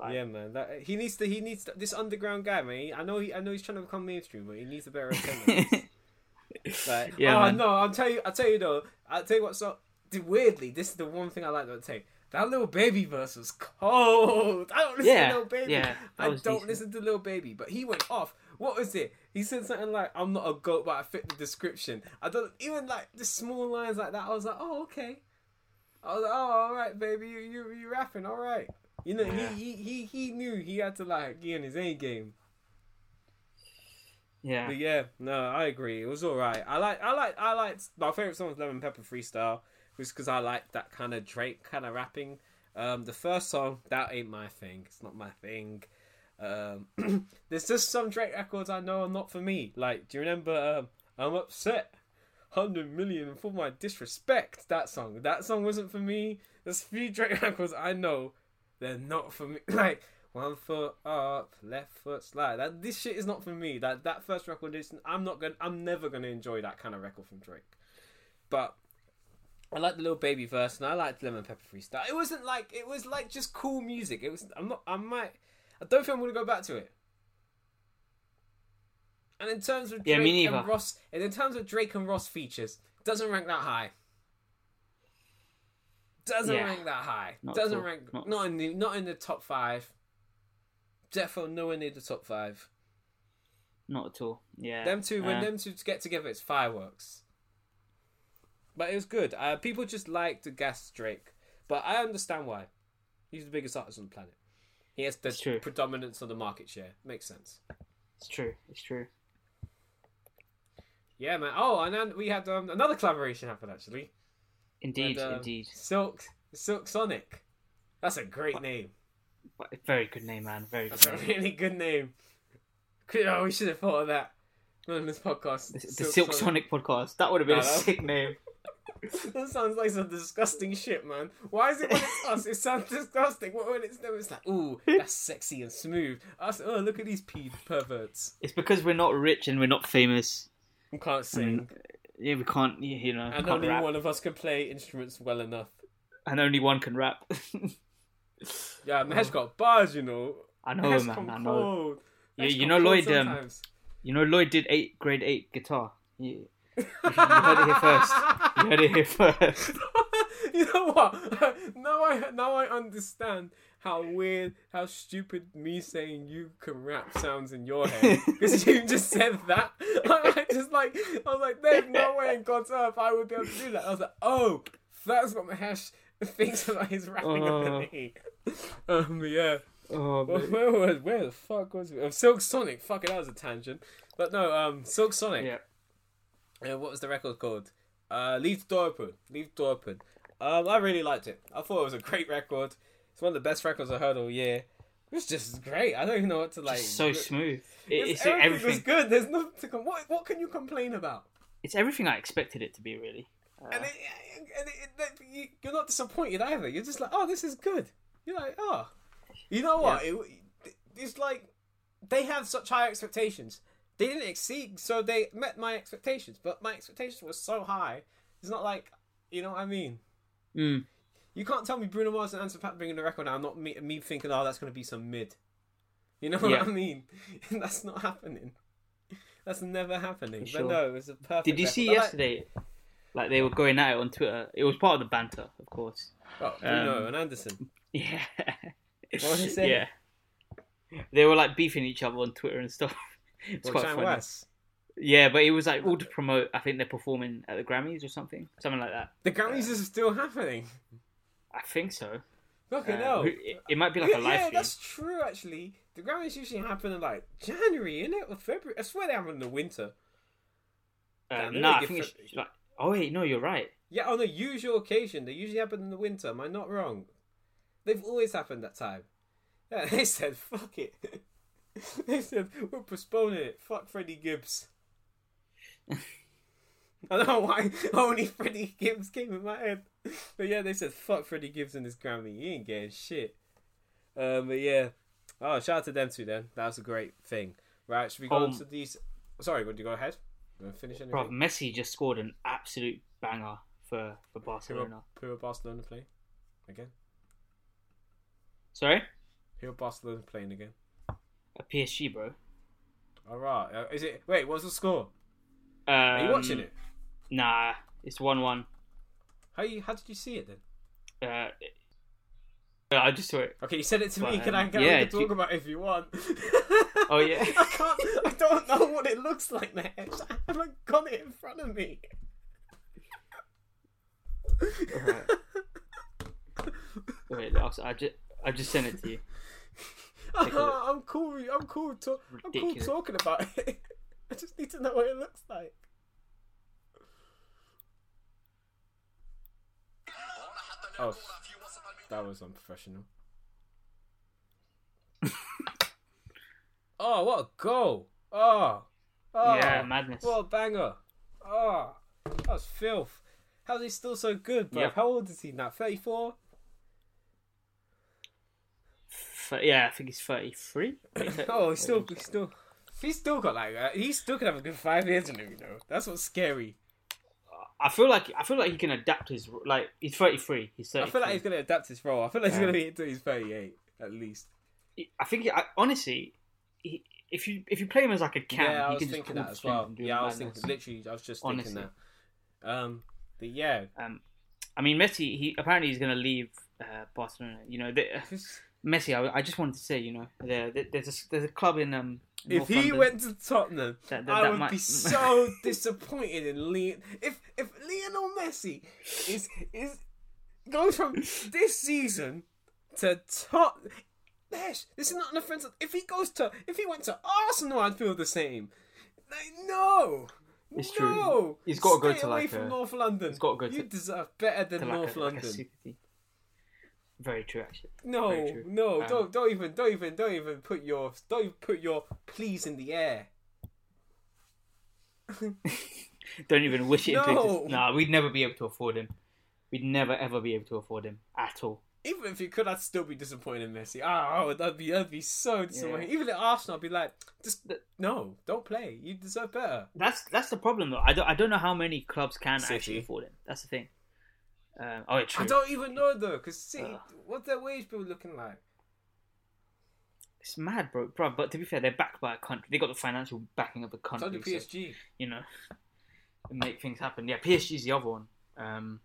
Like, yeah, man. That, he needs to. He needs to, this underground guy, man. He, I know. He, I know he's trying to become mainstream, but he needs a better attendance. like, yeah, oh man. no, I'll tell you. I'll tell you though. I'll tell you what. So weirdly, this is the one thing I like about the tape. That Little Baby verse was cold. I don't listen yeah, to Little Baby. Yeah, I don't decent. listen to Little Baby, but he went off what was it? He said something like, I'm not a goat, but I fit the description. I don't even like the small lines like that. I was like, oh, okay. I was like, oh, all right, baby, you you you rapping, all right. You know, yeah. he, he, he he knew he had to like get in his A game. Yeah. But yeah, no, I agree. It was all right. I like I like I liked my favorite song was Lemon Pepper Freestyle, just because I like that kind of Drake kind of rapping. Um, the first song, that ain't my thing. It's not my thing. Um, there's just some Drake records I know are not for me. Like, do you remember? Um, I'm upset. Hundred million for my disrespect. That song. That song wasn't for me. There's a few Drake records I know. They're not for me. Like one foot up, left foot slide. That this shit is not for me. That that first record is. I'm not gonna. I'm never gonna enjoy that kind of record from Drake. But I liked the Little Baby verse, and I liked Lemon Pepper Freestyle. It wasn't like it was like just cool music. It was. I'm not. I might. I don't think I'm gonna go back to it. And in terms of Drake yeah, and Ross, and in terms of Drake and Ross features, doesn't rank that high. Doesn't yeah. rank that high. Not doesn't cool. rank not, not in the not in the top five. Definitely nowhere near the top five. Not at all. Yeah. Them two uh, when them two get together, it's fireworks. But it was good. Uh, people just like to gas Drake, but I understand why. He's the biggest artist on the planet. He has the predominance of the market share. Makes sense. It's true. It's true. Yeah, man. Oh, and then we had um, another collaboration happen actually. Indeed, with, um, indeed. Silk, Silk Sonic. That's a great what, name. What, very good name, man. Very. That's good a name. Really good name. Oh, we should have thought of that on this podcast. The, the Silk, Silk Sonic. Sonic podcast. That would have been no, a sick name. That sounds like some disgusting shit, man. Why is it when it's us? It sounds disgusting. What when it's them? It's like, ooh, that's sexy and smooth. Us, oh, look at these p- perverts. It's because we're not rich and we're not famous. We can't sing. I mean, yeah, we can't. You know, and only rap. One of us can play instruments well enough. And only one can rap. Yeah, Mahesh oh. got bars, you know. I know, Mahesh man. I know. Yeah, you know, Lloyd. Um, you know, Lloyd did eight grade eight guitar. Yeah. You heard it here first. You heard it here first. You know what? Now I now I understand how weird, how stupid me saying you can rap sounds in your head because you just said that. I just like I was like, there's no way in God's earth I would be able to do that. I was like, oh, that's what Mahesh thinks about his rapping ability. Uh, um, yeah. Oh, well, where was where the fuck was we? Oh, Silk Sonic. Fuck it, that was a tangent. But no, um, Silk Sonic. Yeah. Uh, what was the record called? Uh, Leave the Door Open. Leave the Door Open. Um, I really liked it. I thought it was a great record. It's one of the best records I heard all year. It was just great. I don't even know what to like. It's so smooth. It's, it's everything, everything was good. There's nothing to com- what what can you complain about? It's everything I expected it to be, really. Uh... And, it, and it, it, you're not disappointed either. You're just like, oh, this is good. You're like, oh, you know what? Yeah. It, it's like they have such high expectations. They didn't exceed, so they met my expectations. But my expectations were so high. It's not like, you know what I mean? Mm. You can't tell me Bruno Mars and Anderson Paak bringing the record out, not me, me thinking, oh, that's going to be some mid. You know what yeah. I mean? That's not happening. That's never happening. Sure. But no, it was a perfect Did you record. see I yesterday, like... like, they were going at it on Twitter. It was part of the banter, of course. Oh, Bruno um, and Anderson. Yeah. What did they Yeah. They were, like, beefing each other on Twitter and stuff. It's well, quite Shane funny. West. Yeah, but it was like all to promote. I think they're performing at the Grammys or something, something like that. The Grammys uh, is still happening. I think so. Fucking uh, hell! It, it might be like yeah, a live. Yeah, stream. That's true. Actually, the Grammys usually happen in like January, isn't it, or February? I swear they happen in the winter. Uh, no, nah, I think fe- it's like. Oh wait, no, you're right. Yeah, on a usual occasion, they usually happen in the winter. Am I not wrong? They've always happened that time. Yeah, they said, "Fuck it." They said, we're postponing it. Fuck Freddie Gibbs. I don't know why only Freddie Gibbs came in my head. But yeah, they said, fuck Freddie Gibbs and his Grammy. He ain't getting shit. Um, but yeah. Oh, shout out to them two then. That was a great thing. Right, should we go um, on to these... Sorry, would you go ahead? You want to finish anything? Bro, Messi just scored an absolute banger for, for Barcelona. Who will Barcelona play again? Sorry? Who will Barcelona playing again? A P S G, bro. Alright. Uh, is it... Wait, what's the score? Um, Are you watching it? Nah. It's one one. How you? How did you see it, then? Uh, No, I just saw it. Okay, you said it to but, me. Can um, I can yeah, I talk you... about it if you want? Oh yeah. I can't. I don't know what it looks like next. I haven't got it in front of me. All right. Wait, I just I just sent it to you. Uh, I'm cool. I'm cool. To- I'm cool talking about it. I just need to know what it looks like. Oh, that was unprofessional. Oh, what a goal! Oh, oh, yeah, madness! What a banger! Oh, that was filth. How's he still so good, bro? Yep. How old is he now? thirty-four? Yeah, I think he's thirty-three. Oh, he's still, he's still, he's still got like that. He still could have a good five years in him, you know. That's what's scary. I feel like I feel like he can adapt his like. He's thirty-three. He's thirty-three. I feel like he's gonna adapt his role. I feel like he's um, gonna be until he's thirty-eight at least. I think I, honestly, he, if you if you play him as like a cam, yeah, I was thinking that as well. Yeah, I was thinking literally. I was just honestly. thinking that. Um, but yeah. Um, I mean, Messi. He apparently he's gonna leave uh, Barcelona. You know, they, Messi. I, I just wanted to say, you know, there, there, there's a there's a club in um. North if he London. went to Tottenham, that, that, I that would might... be so disappointed in Leon. If if Lionel Messi is is goes from this season to Tottenham, this is not an offensive. If he goes to if he went to Arsenal, I'd feel the same. Like no, it's no. True. He's got to go Stay to away like from a... North London. He's got to go to. You deserve better than North like a, London. Like Very true, actually. No, true. no, um, don't, don't even, don't even, don't even put your, don't even put your pleas in the air. Don't even wish it. No, into existence. Nah, we'd never be able to afford him. We'd never ever be able to afford him at all. Even if you could, I'd still be disappointed in Messi. Ah, oh, that'd be, that'd be so disappointing. Yeah. Even at Arsenal, I'd be like, just no, don't play. You deserve better. That's that's the problem though. I don't, I don't know how many clubs can City. actually afford him. That's the thing. Um, oh, I don't even know though, because see, uh, what's their wage bill looking like? It's mad, bro, bro. But to be fair, they're backed by a country. They got the financial backing of the country. So do P S G, so, you know, make things happen. Yeah, P S G's the other one. Um,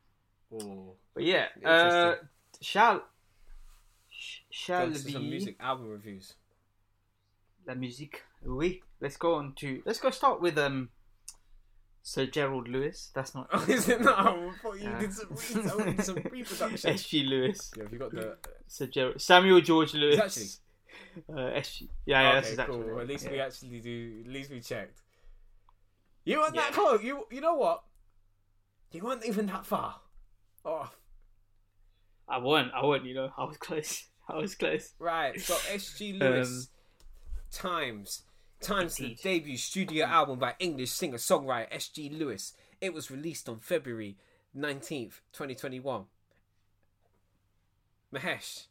oh, but yeah, uh, shall shall be some music album reviews. La musique, oui. Let's go on to. Let's go start with um. Sir Gerald Lewis, that's not... Oh, is it? No, I thought you uh, did some, re- some pre-production. S G Lewis. Yeah, have you got the... Sir Gerald... Samuel George Lewis. Actually... Uh, S G... Yeah, yeah, okay, that's exactly cool. Well, at least yeah. we actually do... At least we checked. You weren't yeah. that close. You you know what? You weren't even that far. Oh. I won. I won, you know. I was close. I was close. Right, so S G Lewis um, Times... Times the debut studio album by English singer-songwriter S G Lewis. It was released on February nineteenth, twenty twenty-one. Mahesh,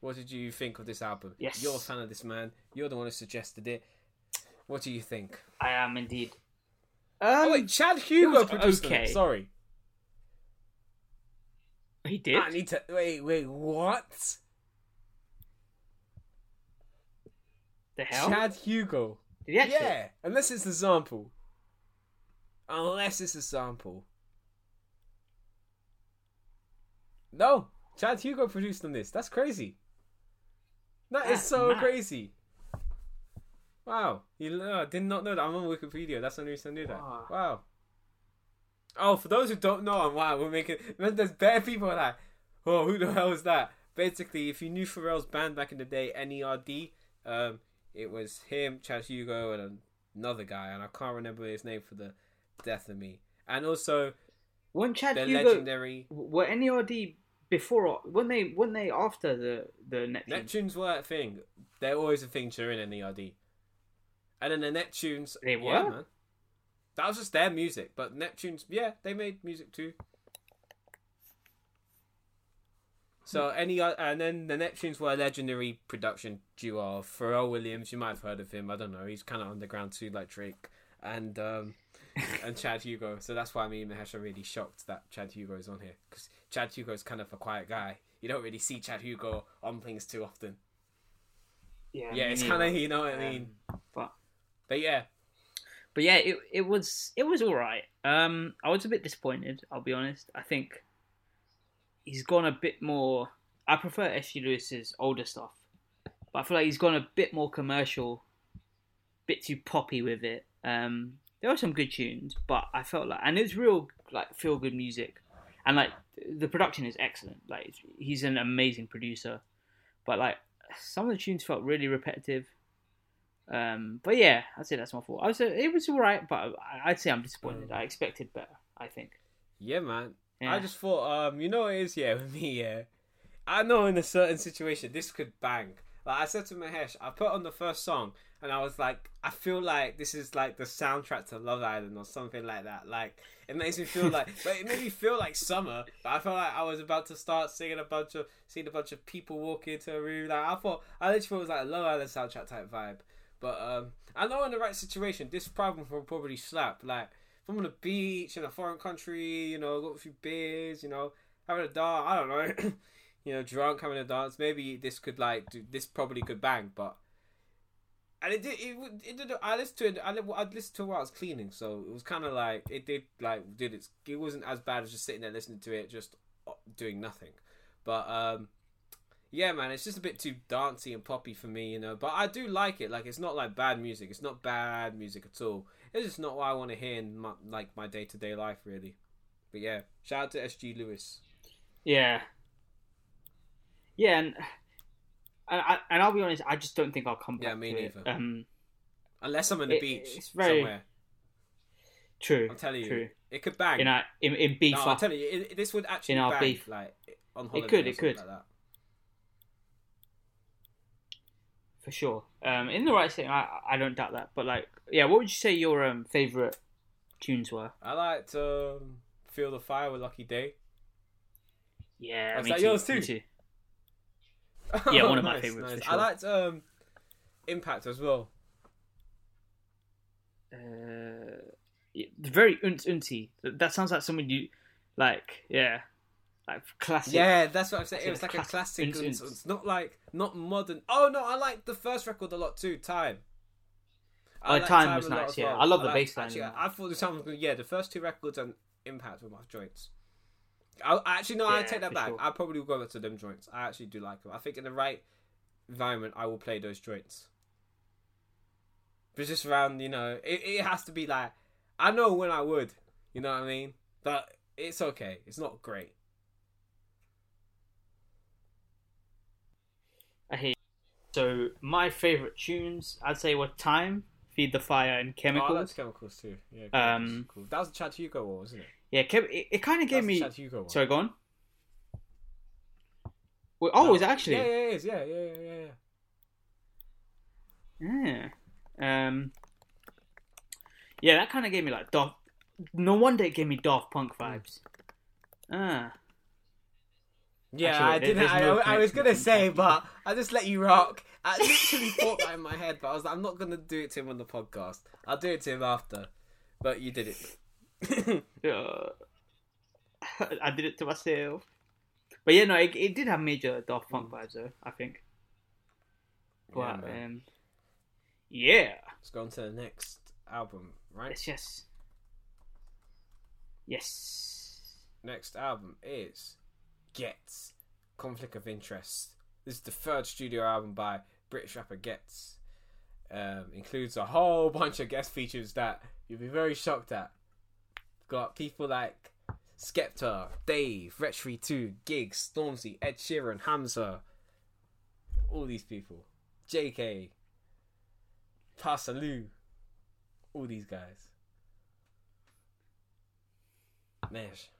what did you think of this album? Yes. You're a fan of this man. You're the one who suggested it. What do you think? I am indeed. Um, oh, wait, Chad Hugo produced okay. it. Sorry. He did? I need to... Wait, wait, what? The hell? Chad Hugo. Did he actually? Yeah, unless it's a sample. Unless it's a sample. No, Chad Hugo produced on this. That's crazy. That That's is so mad. crazy. Wow, you uh, did not know that. I'm on Wikipedia. That's the only reason I knew that. Wow. wow. Oh, for those who don't know, and wow, we're making. There's bare people like, oh, who the hell is that? Basically, if you knew Pharrell's band back in the day, N E R D. Um. It was him, Chad Hugo, and another guy, and I can't remember his name for the death of me. And also, weren't Chad the Hugo legendary? Were N E R D before? Or, weren't they? Weren't they after the the Neptunes? Neptunes were a thing. They're always a thing during N E R D. And then the Neptunes, they were. Yeah, man. That was just their music, but Neptunes, yeah, they made music too. So any and then the Neptunes were a legendary production duo of Pharrell Williams. You might have heard of him. I don't know. He's kind of underground too, like Drake and um, and Chad Hugo. So that's why me and Mahesh are really shocked that Chad Hugo's on here, because Chad Hugo's kind of a quiet guy. You don't really see Chad Hugo on things too often. Yeah, yeah, it's kind of you know what um, I mean. But but yeah, but yeah, it it was it was all right. Um, I was a bit disappointed. I'll be honest. I think. He's gone a bit more. I prefer S G Lewis's older stuff, but I feel like he's gone a bit more commercial, bit too poppy with it. Um, there were some good tunes, but I felt like, and it's real like feel good music, and like the production is excellent. Like he's an amazing producer, but like some of the tunes felt really repetitive. Um, but yeah, I'd say that's my fault. I was it was alright, but I'd say I'm disappointed. I expected better, I think. Yeah, man. Yeah. I just thought, um, you know what it is, yeah, with me, yeah. I know in a certain situation this could bang. Like I said to Mahesh, I put on the first song and I was like, I feel like this is like the soundtrack to Love Island or something like that. Like it makes me feel like, but it made me feel like summer. But I felt like I was about to start singing a bunch of, seeing a bunch of people walk into a room. Like I thought, I literally thought it was like a Love Island soundtrack type vibe. But um, I know in the right situation, this problem will probably slap. Like if I'm on the beach in a foreign country, you know, got a few beers, you know, having a dance, I don't know. You know, drunk, having a dance. Maybe this could like, do, this probably could bang, but and it did. It, it did. I listened to it. I I'd listened to it while I was cleaning, so it was kind of like it did. Like did it? It wasn't as bad as just sitting there listening to it, just doing nothing. But um, yeah, man, it's just a bit too dancey and poppy for me, you know. But I do like it. Like it's not like bad music. It's not bad music at all. It's just not what I want to hear in my, like my day to day life, really. But yeah, shout out to S G Lewis. Yeah. Yeah, and and, I, and I'll be honest, I just don't think I'll come back. Yeah, me to neither. It. Um, Unless I'm on the it, beach it's very somewhere. True. I'm telling true. you, it could bang. In our, in, in beef. No, I'm telling you, it, this would actually in our bang. Beef. Like on holiday. It could. It could. Like that. For sure. Um, in the right thing, I I don't doubt that. But like, yeah, what would you say your um favorite tunes were? I liked um, "Feel the Fire" with Lucky Day. Yeah, was me that too, yours too? Me too. Yeah, one of nice, my favourites nice. for sure. I liked um, Impact as well. Uh, yeah, very unt-unty. That sounds like someone you, like, yeah, like classic. Yeah, that's what I'm saying. It was like classic a classic. Unt-unt. Unt-unt. It's not like, not modern. Oh, no, I liked the first record a lot too, Time. I oh, time, time was nice, yeah. Well. I love I the bass line. Actually, I thought the time was good. Yeah, the first two records and Impact were my joints. I actually no, yeah, I take that back. Sure. I probably will go back to them joints. I actually do like them. I think in the right environment, I will play those joints. But just around, you know, it, it has to be like I know when I would, you know what I mean. But it's okay. It's not great. I hate. So my favorite tunes, I'd say, were "Time," "Feed the Fire," and "Chemicals." Oh, that's "Chemicals" too. Yeah, chemicals um, cool. That was a Chad Hugo one, wasn't it? Yeah, it, it kind of gave me... Sorry, go on. Well, oh, no. Is it actually? Yeah, yeah, it is. Yeah, yeah, yeah, yeah. Yeah. Um, yeah, that kind of gave me like Daft... No wonder it gave me Daft Punk vibes. Ah. Yeah, actually, I there, didn't... I, no I, I was going to say, but I just let you rock. I literally thought that in my head, but I was like, I'm not going to do it to him on the podcast. I'll do it to him after. But you did it. uh, I did it to myself, but yeah, no, it, it did have major Daft Punk vibes though, I think. But yeah, um, yeah, let's go on to the next album, right? Yes, yes, yes. Next album is Ghetts, "Conflict of Interest." This is the third studio album by British rapper Ghetts. Um, includes a whole bunch of guest features that you'll be very shocked at. Got people like Skepta, Dave, Retri two, Giggs, Stormzy, Ed Sheeran, Hamza, all these people, J K, Pasaloo, all these guys. Mesh.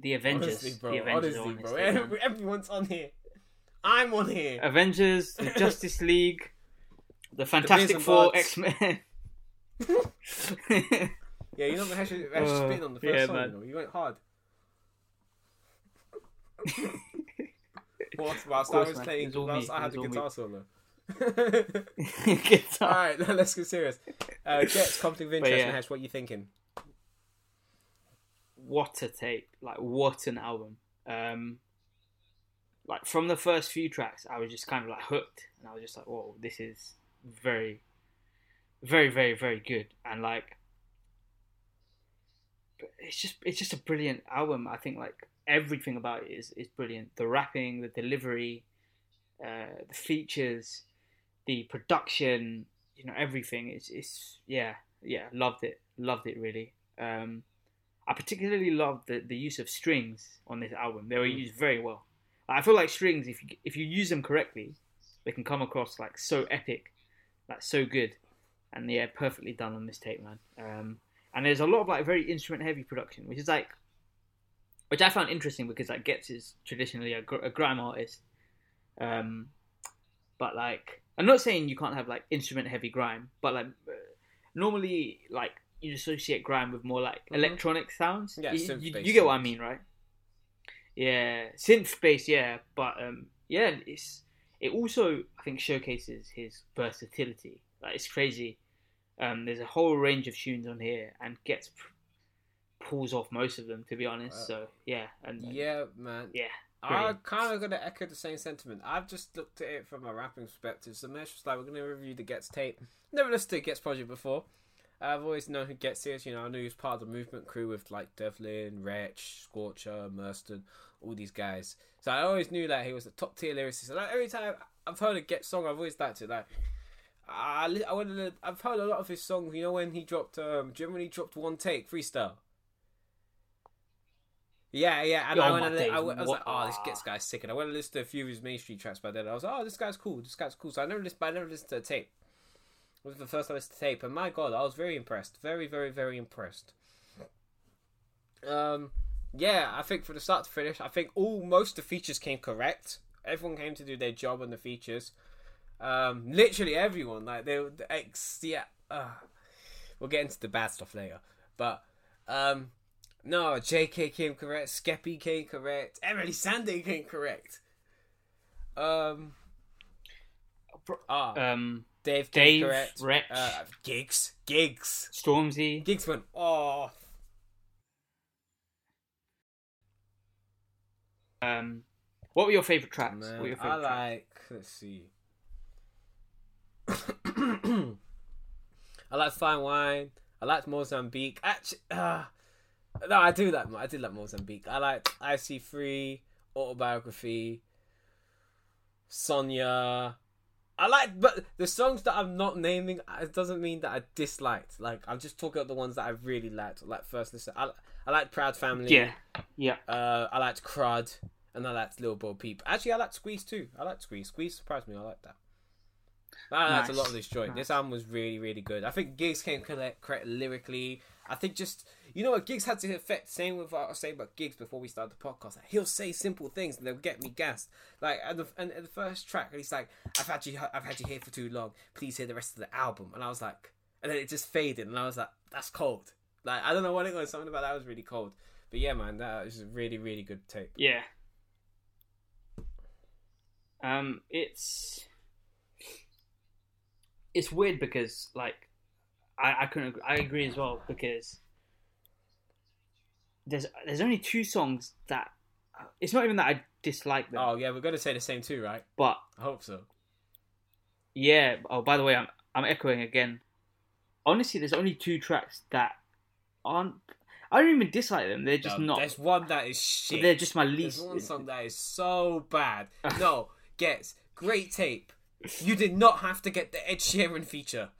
The Avengers. Honestly, bro. The Avengers honestly, bro. Honestly, everyone's on here. I'm on here. Avengers, the Justice League, the Fantastic the Four, X-Men. Yeah, you're not actually spitting on the first yeah, song, man. You know? You went hard. Whilst, whilst course, I was man. playing, whilst I had the guitar me. solo. Guitar. All right, now let's get serious. Uh, Ghetts, "Conflict of Interest." Yeah. Mahesh, what are you thinking? What a tape! Like, what an album! Um, like from the first few tracks, I was just kind of like hooked, and I was just like, "Whoa, this is very, very, very, very good." And like. It's just it's just a brilliant album. I think like everything about it is, is brilliant. The rapping, the delivery, uh, the features, the production, you know, everything. It's, it's yeah, yeah, loved it. Loved it, really. Um, I particularly loved the, the use of strings on this album. They were used very well. I feel like strings, if you, if you use them correctly, they can come across like so epic, like so good. And yeah, perfectly done on this tape, man. Um, and there's a lot of like very instrument heavy production, which is like, which I found interesting because like Ghetts is traditionally a, gr- a grime artist. Um, but like, I'm not saying you can't have like instrument heavy grime, but like uh, normally like you associate grime with more like mm-hmm. electronic sounds. Yeah, you, you, you get what I mean, right? Yeah, synth bass, yeah. But um, yeah, it's it also I think showcases his versatility. Like, it's crazy. Um, there's a whole range of tunes on here, and Ghetts p- pulls off most of them, to be honest. Wow. So yeah, and like, yeah, man, yeah. Brilliant. I'm kind of gonna echo the same sentiment. I've just looked at it from a rapping perspective. So Mesh was like, we're gonna review the Ghetts tape. Never listened to the Ghetts project before. I've always known who Ghetts is. You know, I knew he was part of the movement crew with like Devlin, Wretch, Scorcher, Merston, all these guys. So I always knew that he was a top tier lyricist. And like, every time I've heard a Ghetts song, I've always liked it. Like. I I wanted I've heard a lot of his songs. You know when he dropped um, generally dropped One Take Freestyle. Yeah, yeah. And Yo, I, went and I, I, went, I was what? like, oh, this Ghetts guy's sick. And I went and listened to a few of his mainstream tracks by then. I was like, oh, this guy's cool. This guy's cool. So I never listened. I never listened to a tape. It was the first time I listened to tape, and my God, I was very impressed. Very, very, very impressed. Um, yeah, I think from the start to finish, I think all most of the features came correct. Everyone came to do their job on the features. Um, literally everyone, like they were ex, yeah. Uh, we'll get into the bad stuff later, but um, no, J K came correct, Skeppy came correct, Emily Sande came correct. Um, ah, um, Dave came Dave correct. Rich. Uh, Gigs, Gigs, Stormzy, Gigs went off. Um, what were your favorite tracks? Man, what were your favorite I like. Tracks? Let's see. I liked Fine Wine. I liked Mozambique. Actually, uh, no, I do like I did like Mozambique. I liked I C three, Autobiography, Sonia. I liked, but the songs that I'm not naming, it doesn't mean that I disliked. Like I'm just talking about the ones that I really liked. Like first listen, I I liked Proud Family. Yeah, yeah. Uh, I liked Crud, and I liked Lil Bo Peep. Actually, I liked Squeeze too. I liked Squeeze. Squeeze surprised me. I liked that. I liked nice. a lot of this joint. Nice. This album was really, really good. I think Gigs came correct, correct lyrically. I think just, you know what, Gigs had to affect, same with what I was saying about Gigs before we started the podcast. Like, he'll say simple things and they'll get me gassed. Like, and the, and, and the first track, and he's like, I've had you I've had you here for too long. Please hear the rest of the album. And I was like, and then it just faded. And I was like, that's cold. Like, I don't know what it was. Something about that was really cold. But yeah, man, that was a really, really good tape. Yeah. Um, it's... It's weird because, like, I, I couldn't. I agree as well because there's there's only two songs that it's not even that I dislike them. Oh yeah, we're gonna say the same too, right? But I hope so. Yeah. Oh, by the way, I'm I'm echoing again. Honestly, there's only two tracks that aren't. I don't even dislike them. They're just no, not. There's one that is shit. They're just my least. There's one song that is so bad. No, Ghetts, great tape. You did not have to get the Ed Sheeran feature.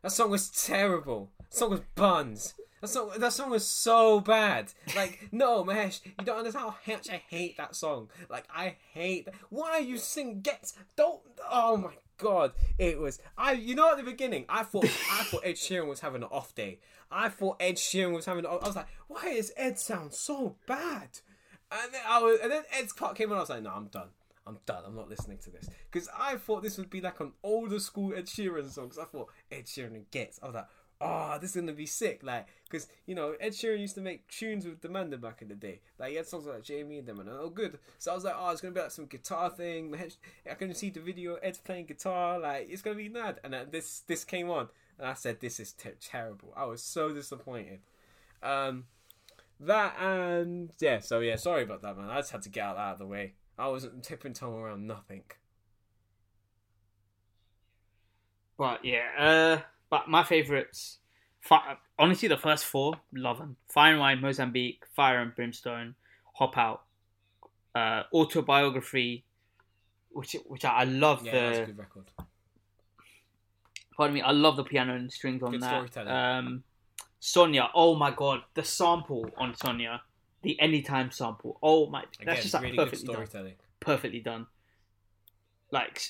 That song was terrible. That song was buns. That song, that song was so bad. Like, no, Mahesh, you don't understand how much I hate that song. Like, I hate that. Why you sing Ghetts? Don't. Oh my God, it was. I. You know, at the beginning, I thought I thought Ed Sheeran was having an off day. I thought Ed Sheeran was having. An off, I was like, why does Ed sound so bad? And then I was. And then Ed's part came on. I was like, no, I'm done. I'm done. I'm not listening to this. Because I thought this would be like an older school Ed Sheeran song. Because I thought Ed Sheeran and Ghetts. I was like, oh, this is going to be sick. Like, because, you know, Ed Sheeran used to make tunes with Demanda back in the day. Like, he had songs like Jamie and them and oh, good. So I was like, oh, it's going to be like some guitar thing. I can see the video. Ed's playing guitar. Like, it's going to be mad. And then this, this came on. And I said, this is ter- terrible. I was so disappointed. Um, that and, yeah. So, yeah, sorry about that, man. I just had to get out of the way. I wasn't tipping Tom around nothing. But yeah, uh, but my favourites, fi- honestly, the first four, love them. Fire and Wine, Mozambique, Fire and Brimstone, Hop Out, uh, autobiography, which which I, I love. Yeah, the... that's a good record. Pardon me, I love the piano and strings on good that. Um, Sonia, oh my god, the sample on Sonia, the anytime sample. Oh my, that's Again, just like really perfectly good storytelling. Done. Perfectly done. Like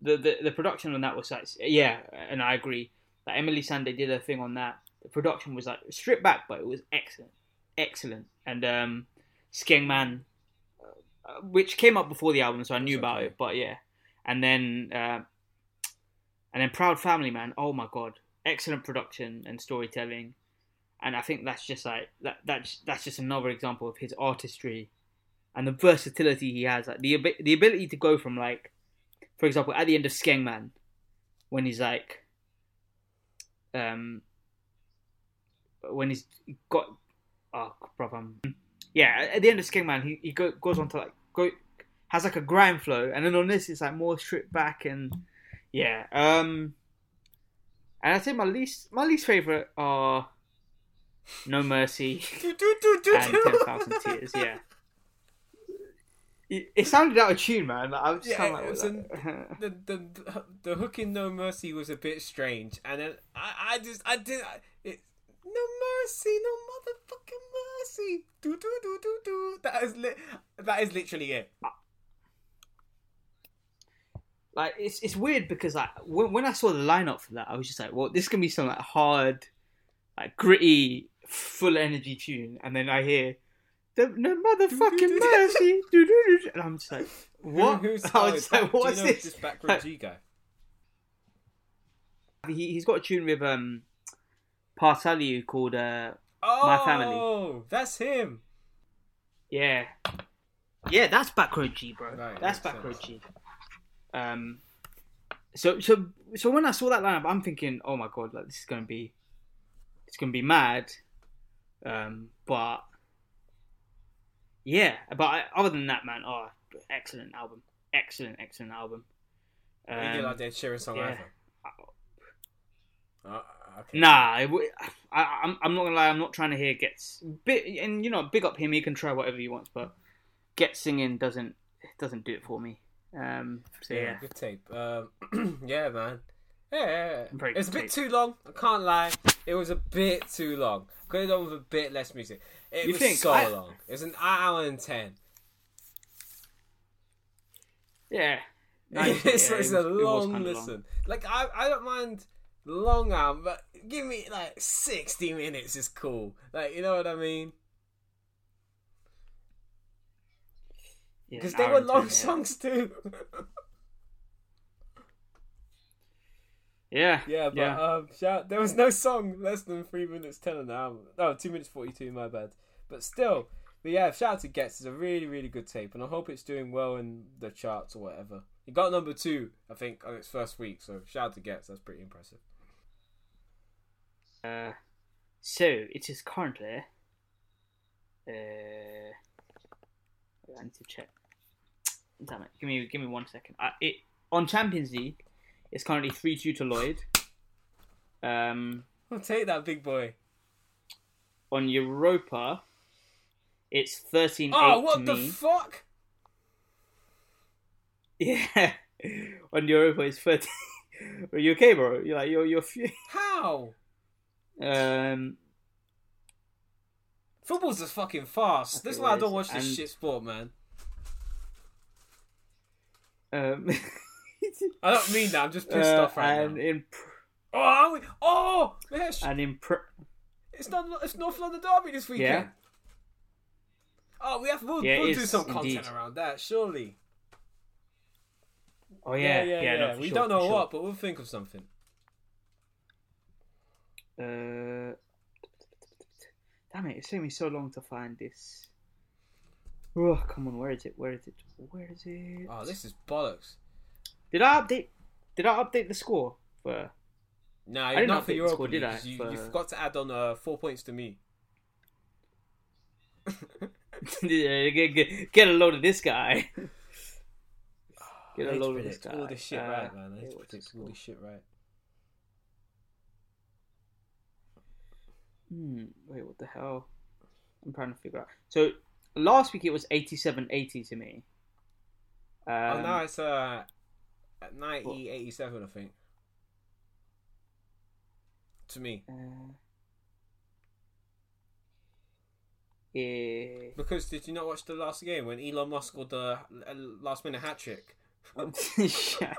the, the the production on that was like, yeah, and I agree. Like Emily Sandé did her thing on that. The production was like stripped back, but it was excellent, excellent. And um, Skeng Man, uh, which came up before the album, so I knew That's about okay. it. But yeah, and then uh, and then Proud Family Man. Oh my god, excellent production and storytelling. And I think that's just like that. That's that's just another example of his artistry and the versatility he has. Like the the ability to go from like, for example, at the end of Skeng Man, when he's like, um. when he's got, oh, problem. Yeah, at the end of Skeng Man, he, he go, goes on to like, go, has like a grind flow, and then on this, it's like more stripped back, and yeah. Um, and I'd say my least, my least favourite are No Mercy and ten thousand Tears, yeah. It, it sounded out of tune, man. I was just yeah, like, was an, the, the, the, the hook in No Mercy was a bit strange, and then I, I just, I did, I, it, no mercy, no motherfucking mercy. Do do do do do. That is li- that is literally it. Like it's it's weird because like when, when I saw the lineup for that, I was just like, well, this can be some like hard, like gritty, full energy tune, and then I hear no motherfucking mercy. Do do do, and I'm just like, what? Who, who's I was back, like, what's you know this? This background like, G guy? He he's got a tune with um. Partaleu called uh, oh, My Family. Oh, that's him. Yeah. Yeah, that's Backroad G, bro. Right, that's Backroad G. Um, so so so when I saw that lineup, I'm thinking, oh my god, like this is gonna be, it's gonna be mad. Um, but yeah, but I, other than that, man, oh, excellent album, excellent, excellent album. Um, you get like the Sheeran song yeah. Uh, okay. Nah, it w- I, I'm. I'm not gonna lie. I'm not trying to hear Ghetts. Bit and you know, big up him. He can try whatever he wants, but Ghetts singing doesn't doesn't do it for me. Um. So yeah, yeah. Good tape. Um. yeah, man. Yeah. yeah, yeah. It's a bit tape. too long. I can't lie. It was a bit too long. Could have done with a bit less music. It you was think? so I... long. It was an hour and ten. Yeah. Nice. it's yeah, it's it was, a long it listen. Long. Like I, I don't mind. Long arm, but give me like sixty minutes is cool. Like, you know what I mean? Because yeah, they were long two, songs yeah. too. yeah, yeah, but yeah. um, shout, there was no song less than three minutes ten on the album. No, two minutes forty-two. My bad. But still, but yeah, shout out to Ghetts. It's a really, really good tape, and I hope it's doing well in the charts or whatever. It got number two, I think, on its first week. So shout out to Ghetts. That's pretty impressive. Uh, so it is currently. Uh, I need to check. Damn it! Give me, give me one second. Uh, it on Champions League, it's currently three two to Lloyd. Um, I'll take that, big boy. On Europa, it's thirteen eight. Oh, what to the me. fuck! Yeah, on Europa it's thirteen. Are you okay, bro? You're like you're you're. How? Um, football's just fucking fast. That's why I don't watch this and... shit sport, man. Um, I don't mean that. I'm just pissed uh, off right and now. In pr- oh, we... oh, yes. And in pr- it's not it's North London Derby this weekend. Yeah. Oh, we have we'll, yeah, we'll do some indeed. content around that, surely. Oh yeah, yeah, yeah. yeah, yeah. No, we sure, don't know sure. what, but we'll think of something. Uh, damn it! It's taking me so long to find this. Oh, come on! Where is it? Where is it? Where is it? Oh, this is bollocks. Did I update? Did I update the score? For... No, I didn't not update for Europa. Did I? You, for... you forgot to add on uh, four points to me. Get a load of this guy. Get a load of this guy. All this shit uh, right, man. Let's predict all this shit right. Hmm. Wait, what the hell? I'm trying to figure out. So last week it was eighty-seven eighty to me. Um, oh no, it's uh ninety eighty-seven, I think. To me. Uh, yeah. Because did you not watch the last game when Elon Musk got the last minute hat trick? shut,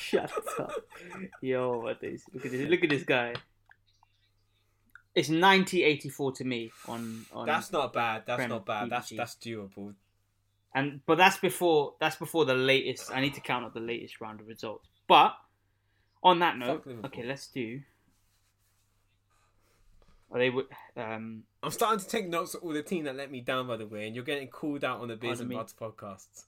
shut up. Yo, what is look at this look at this guy. It's ninety eighty-four to me on, on That's not bad. That's not bad. P G. That's that's doable. And but that's before that's before the latest. I need to count up the latest round of results. But on that note, okay, let's do. Are they? Um, I'm starting to take notes of all the team that let me down, by the way, and you're getting called out on the Beers and Buds podcasts.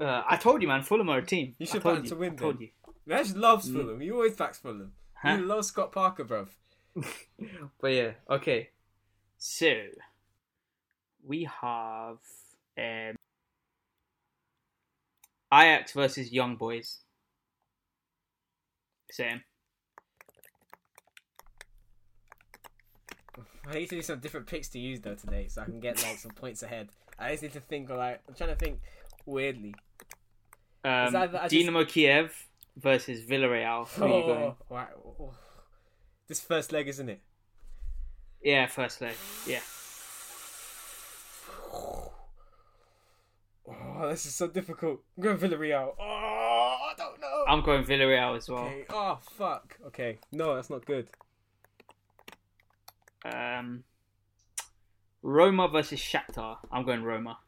uh, I told you, man. Fulham are a team. You should back to win. I told you. Reg loves Fulham. He always backs Fulham. Huh? He loves Scott Parker, bruv. But yeah, okay. So, we have um, Ajax versus Young Boys. Same. I need to do some different picks to use, though, today, so I can get, like, some points ahead. I just need to think, like, I'm trying to think weirdly. Um, that, that Dynamo just... Kiev versus Villarreal. Who oh, are you going? Right. Oh. This first leg, isn't it? Yeah, first leg. Yeah. Oh, this is so difficult. I'm going Villarreal. Oh, I don't know. I'm going Villarreal as well. Okay. Oh, fuck. Okay. No, that's not good. Um, Roma versus Shakhtar. I'm going Roma.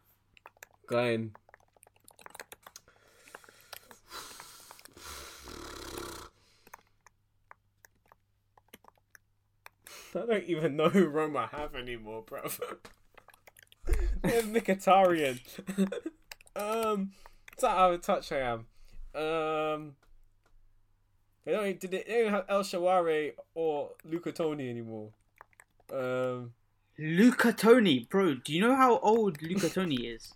Going. I don't even know who Roma have anymore, bro. They're Mkhitaryan. um, that's how out of touch I am. Um, they don't did they, they don't have El Shaarawy or Luca Toni anymore. Um, Luca Toni, bro. Do you know how old Luca Toni is?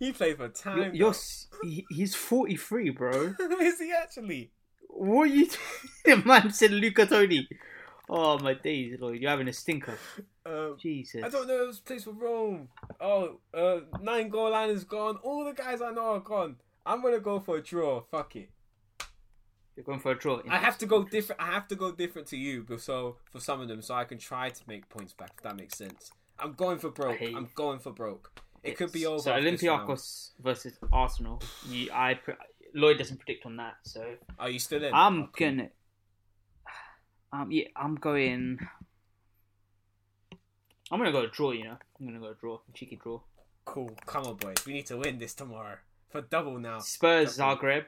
He played for time. You're, you're he's forty-three, bro. Is he actually? What are you? The man said Luca Toni. Oh my days, Lloyd! You're having a stinker. Um, Jesus, I don't know if this place for Rome. Oh, uh, nine goal line is gone. All the guys I know are gone. I'm gonna go for a draw. Fuck it. You're going for a draw. I have to go different. I have to go different to you, so for some of them, so I can try to make points back. If that makes sense. I'm going for broke. I'm going for broke. It it's... could be over. So Olympiacos versus Arsenal. You, I pre- Lloyd doesn't predict on that. So are you still in? I'm oh, cool. gonna. Um, yeah, I'm going. I'm gonna go draw. You know, I'm gonna go draw. Cheeky draw. Cool. Come on, boys. We need to win this tomorrow for double now. Spurs double. Zagreb.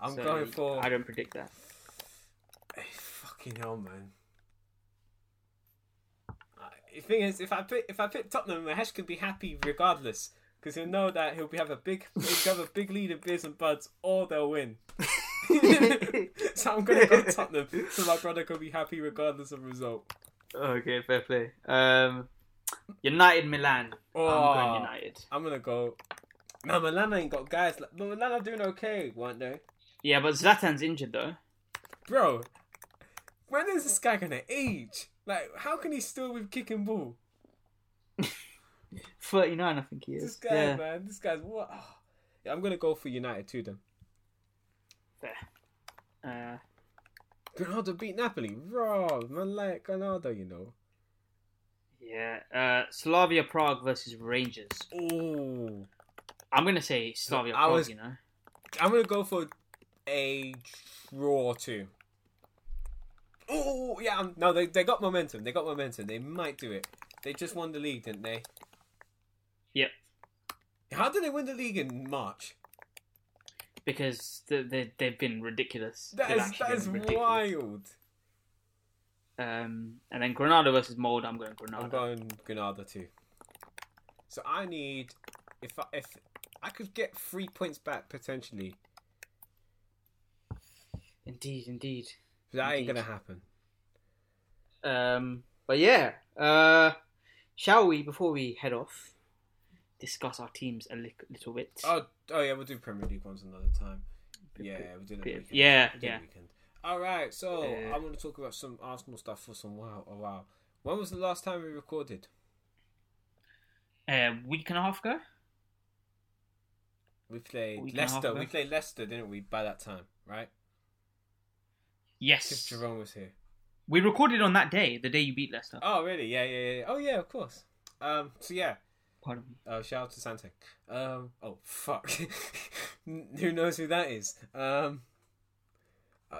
I'm so going for. I don't predict that. Hey, fucking hell, man. The thing is, if I pick, if I pick Tottenham, Mahesh can be happy regardless because he'll know that he'll be have a big, he'll have a big lead in Beers and Buds, or they'll win. So I'm gonna go Tottenham so my brother can be happy regardless of result. Okay, fair play. Um, United Milan. Oh, I'm going United. I'm gonna go. No, Milan ain't got guys. Like... Milan are doing okay, weren't they? Yeah, but Zlatan's injured though. Bro, when is this guy gonna age? Like, how can he still be kicking ball? thirty-nine, I think he is. This guy, yeah. man. This guy's what? Oh. Yeah, I'm gonna go for United too, then. There. Uh, Ronaldo beat Napoli. Raw, man, like Ronaldo, you know. Yeah. Uh, Slavia Prague versus Rangers. Ooh. I'm gonna say Slavia Prague. I was, you know. I'm gonna go for a draw too. Oh yeah. I'm, no, they they got momentum. They got momentum. They might do it. They just won the league, didn't they? Yep. How did they win the league in March? Because they, they, they've been ridiculous. That is, that is ridiculous. Wild. Um, and then Granada versus Molde. I'm going Granada. I'm going Granada too. So I need... If I, if I could get three points back, potentially. Indeed, indeed. But that indeed. ain't going to happen. Um, but yeah. Uh, shall we, before we head off... discuss our teams a li- little bit. Oh, oh yeah, we'll do Premier League ones another time. Yeah, we'll do the weekend. Yeah, we'll do yeah. The weekend. All right, so yeah. I want to talk about some Arsenal stuff for some while. A while. When was the last time we recorded? A week and a half ago. We played Leicester. We played Leicester, didn't we? By that time, right? Yes. Because Jerome was here. We recorded on that day, the day you beat Leicester. Oh, really? Yeah, yeah, yeah. Oh, yeah, of course. Um. So yeah. Pardon me. Oh, shout out to Sante. Um. Oh, fuck. Who knows who that is? Um.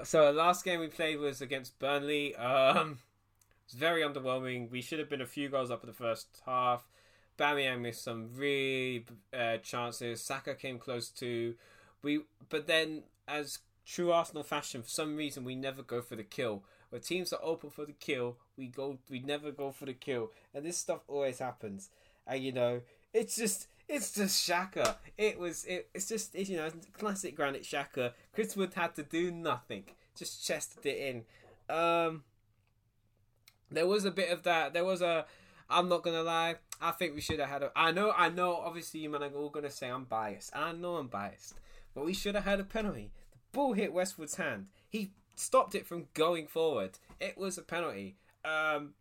So our last game we played was against Burnley. Um. It's very underwhelming. We should have been a few goals up in the first half. Bamian missed some really uh, chances. Saka came close to. We, but then, as true Arsenal fashion, for some reason we never go for the kill. Where teams are open for the kill, we go. We never go for the kill, and this stuff always happens. And you know, it's just, it's just Xhaka. It was, it, it's just, it's, you know, classic Granit Xhaka. Chris Wood had to do nothing, just chested it in. Um, there was a bit of that. There was a. I'm not gonna lie. I think we should have had a... I know, I know, obviously, you man are all going to say I'm biased. And I know I'm biased. But we should have had a penalty. The ball hit Westwood's hand. He stopped it from going forward. It was a penalty. Um,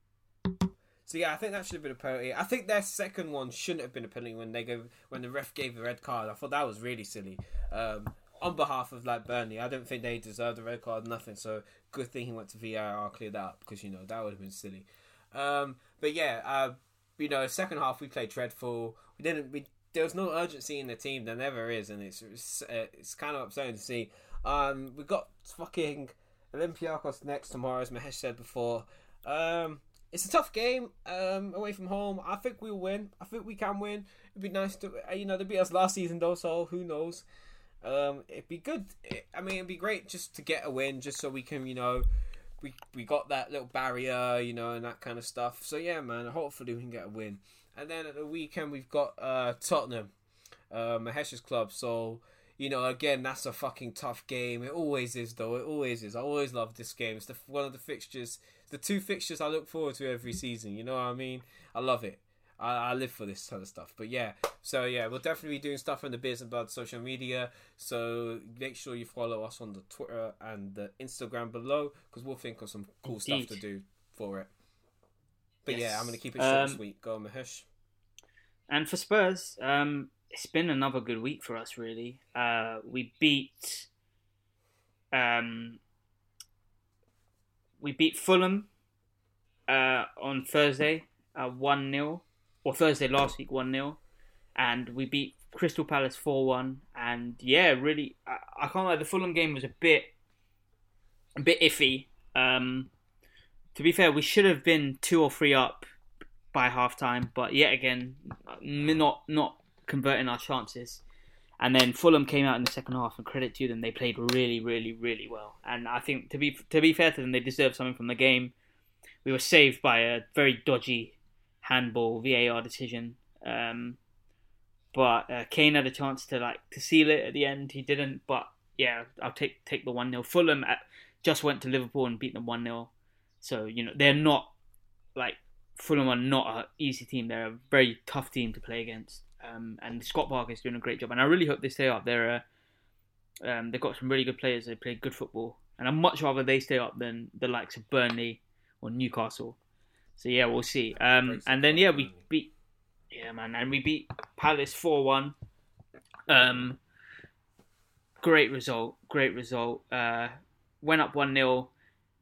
so, yeah, I think that should have been a penalty. I think their second one shouldn't have been a penalty when they gave, when the ref gave the red card. I thought that was really silly. Um, on behalf of, like, Burnley, I don't think they deserved a red card, nothing. So, good thing he went to V A R, cleared that up. Because, you know, that would have been silly. Um, but, yeah... Uh, You know, second half we played dreadful. We didn't. We there was no urgency in the team. There never is, and it's it's, uh, it's kind of upsetting to see. Um, we got fucking Olympiacos next tomorrow, as Mahesh said before. Um, it's a tough game. Um, away from home, I think we'll win. I think we can win. It'd be nice to, you know, they beat us last season though, so who knows? Um, it'd be good. It, I mean, it'd be great just to get a win, just so we can, you know. We we got that little barrier, you know, and that kind of stuff. So, yeah, man, hopefully we can get a win. And then at the weekend, we've got uh, Tottenham, uh, Mahesh's club. So, you know, again, that's a fucking tough game. It always is, though. It always is. I always love this game. It's the, one of the fixtures, the two fixtures I look forward to every season. You know what I mean? I love it. I, I live for this kind of stuff. But, yeah. So, yeah, we'll definitely be doing stuff on the Beers and Buds social media. So, make sure you follow us on the Twitter and the Instagram below. Because we'll think of some cool Indeed. stuff to do for it. But, yes. yeah, I'm going to keep it short um, and sweet. Go on, Mahesh. And for Spurs, um, it's been another good week for us, really. Uh, we beat... Um, we beat Fulham uh, on Thursday, uh, one nil. Or Thursday last week, one nil. And we beat Crystal Palace four one. And yeah, really, I, I can't lie, the Fulham game was a bit a bit iffy. Um, to be fair, we should have been two or three up by half-time. But yet again, not, not converting our chances. And then Fulham came out in the second half, and credit to them, they played really, really, really well. And I think, to be to be fair to them, they deserved something from the game. We were saved by a very dodgy handball V A R decision. Um, but uh, Kane had a chance to like to seal it at the end. He didn't, but yeah, I'll take take the one nil. Fulham at, just went to Liverpool and beat them one nil. So, you know, they're not like Fulham are not an easy team. They're a very tough team to play against. Um, and Scott Parker is doing a great job, and I really hope they stay up. They're uh, um, they've got some really good players. They play good football, and I'd much rather they stay up than the likes of Burnley or Newcastle. So yeah, we'll see. Um, and then yeah, we beat. Yeah, man, and we beat Palace four one. Um, great result, great result. Uh, went up one nil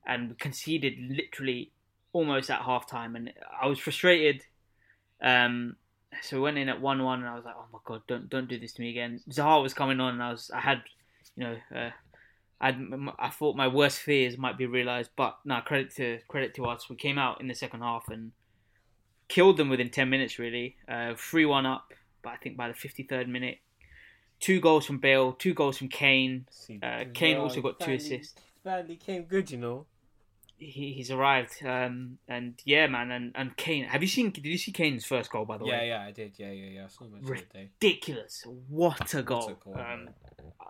and conceded literally almost at half-time. And I was frustrated. Um, so we went in at one one and I was like, oh my God, don't don't do this to me again. Zaha was coming on and I was, I had, you know, uh, I I thought my worst fears might be realised. But no, credit to credit to us. We came out in the second half and killed them within ten minutes, really. Uh, three one up, but I think by the fifty-third minute. Two goals from Bale, two goals from Kane. Uh, Kane also got two assists. Bradley came good, you know. He, he's arrived. Um, and yeah, man, and, and Kane. Have you seen, did you see Kane's first goal, by the yeah, way? Yeah, yeah, I did. Yeah, yeah, yeah. I saw him Ridiculous. Day. What a goal. What a goal. Um,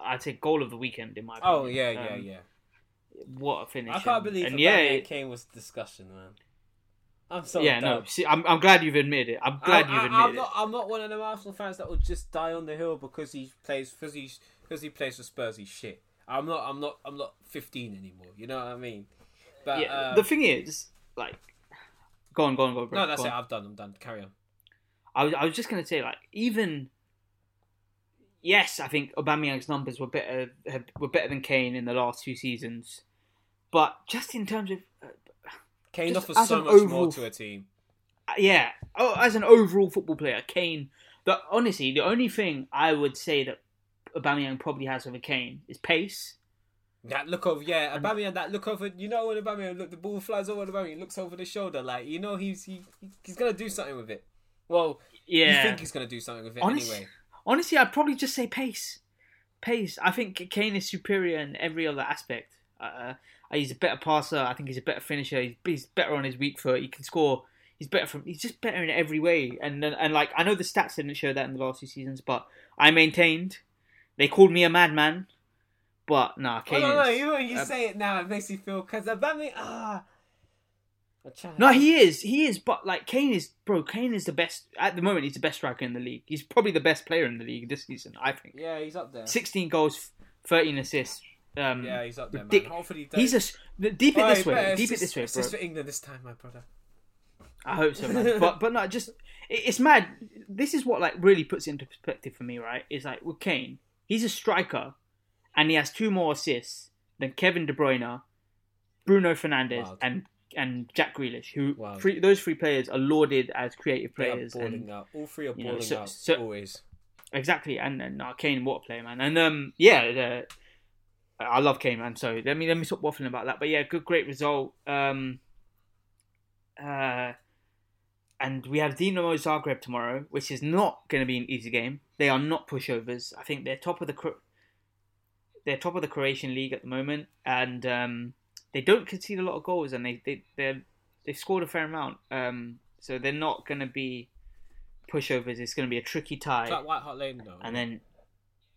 I'd say goal of the weekend, in my opinion. Oh, yeah, yeah, um, yeah. What a finish. I can't believe and, yeah, Kane was discussion, man. I'm so yeah, dumb. no. See, I'm I'm glad you've admitted it. I'm glad I, you've admitted I, I'm not, it. I'm not one of them Arsenal fans that will just die on the hill because he plays because he because he plays for Spurs. He's shit. I'm not, I'm not, I'm not fifteen anymore. You know what I mean? But yeah, um, the thing is, like, go on, go on, go on. Bro, no, that's it. On. I've done. I'm done. Carry on. I was, I was just gonna say, like, even. Yes, I think Aubameyang's numbers were better were better than Kane in the last two seasons, but just in terms of uh, Kane offers so much overall, more to a team. Yeah, oh, as an overall football player, Kane. But honestly, the only thing I would say that Aubameyang probably has over Kane is pace. That look over, yeah, and Aubameyang. That look over, you know, when Aubameyang look, the ball flies over Aubameyang, looks over the shoulder, like you know, he's he, he's gonna do something with it. Well, yeah, you think he's gonna do something with it Honest- anyway. Honestly, I'd probably just say pace. Pace. I think Kane is superior in every other aspect. Uh, he's a better passer. I think he's a better finisher. He's, he's better on his weak foot. He can score. He's better from. He's just better in every way. And and like I know the stats didn't show that in the last few seasons, but I maintained. They called me a madman, but nah, Kane. Oh, no, no, is, no, you, you uh, say it now. It makes me feel because Aubameyang. Ah. No, he is. He is, but like Kane is, bro, Kane is the best, at the moment, he's the best striker in the league. He's probably the best player in the league this season, I think. Yeah, he's up there. sixteen goals, thirteen assists Um, yeah, he's up there, man. Dick, Hopefully he does. He's a, deep it oh, this way, deep assist, it this way, bro. Assist for England this time, my brother. I hope so, man. but, but no, just, it, it's mad. This is what like really puts it into perspective for me, right? Is like, with Kane, he's a striker, and he has two more assists than Kevin De Bruyne, Bruno Fernandes, wow. and... and Jack Grealish, who wow. three, those three players are lauded as creative players. They are balling and, out. All three are balling know, so, out, so, always. Exactly, and, and uh, Kane, what a player, man. And um, yeah, uh, I love Kane, man. So let me let me stop waffling about that. But yeah, good, great result. Um, uh, and we have Dinamo Zagreb tomorrow, which is not going to be an easy game. They are not pushovers. I think they're top of the Cro- they're top of the Croatian league at the moment, and. Um, They don't concede a lot of goals, and they they they they've scored a fair amount. Um, so they're not going to be pushovers. It's going to be a tricky tie. It's like White Hart Lane, though. And then,